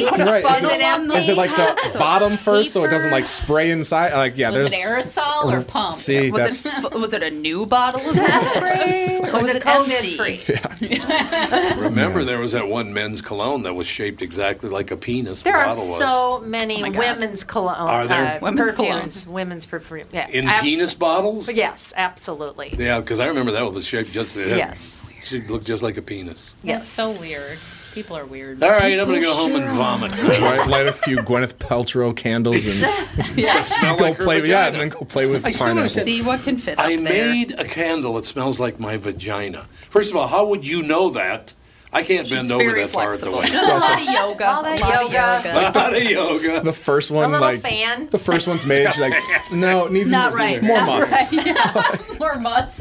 it like the bottom first so it doesn't like spray inside? Like, yeah, was it aerosol or pump? See, was it a new bottle of hairspray? Was it COVID-free? Remember, there was that one men's cologne that was shaped exactly like a penis. There are so many women's cologne. Are there women's colognes? Women's perfume. In penis bottles? Yes, absolutely. Yeah, because I remember that was shaped just. Yes. It looked just like a penis. Yes. So weird. People are weird. All right, I'm going to go home and vomit. Light a few Gwyneth Paltrow candles and then go play with the pineapple. See what can fit I made a candle that smells like my vagina. First of all, how would you know that? I can't bend over that far at the way. A lot of yoga. The first one, like fan. The first one's made. She's like, no, it needs more musk. More musk.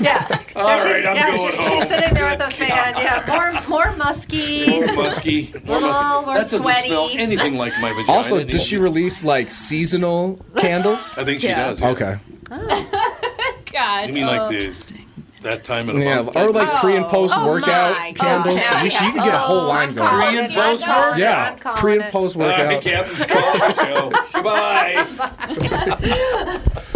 Yeah. All right, I'm going home. She's sitting there with a fan. Yeah, more musky. More musky. That doesn't smell anything like my vagina. Also, does she release like seasonal candles? I think she does. Okay. God. You mean like the. That time of the month. Or like pre and post workout candles. You could get a whole line going. Pre and post workout? Yeah. Pre and post workout. All right, Captain. Goodbye.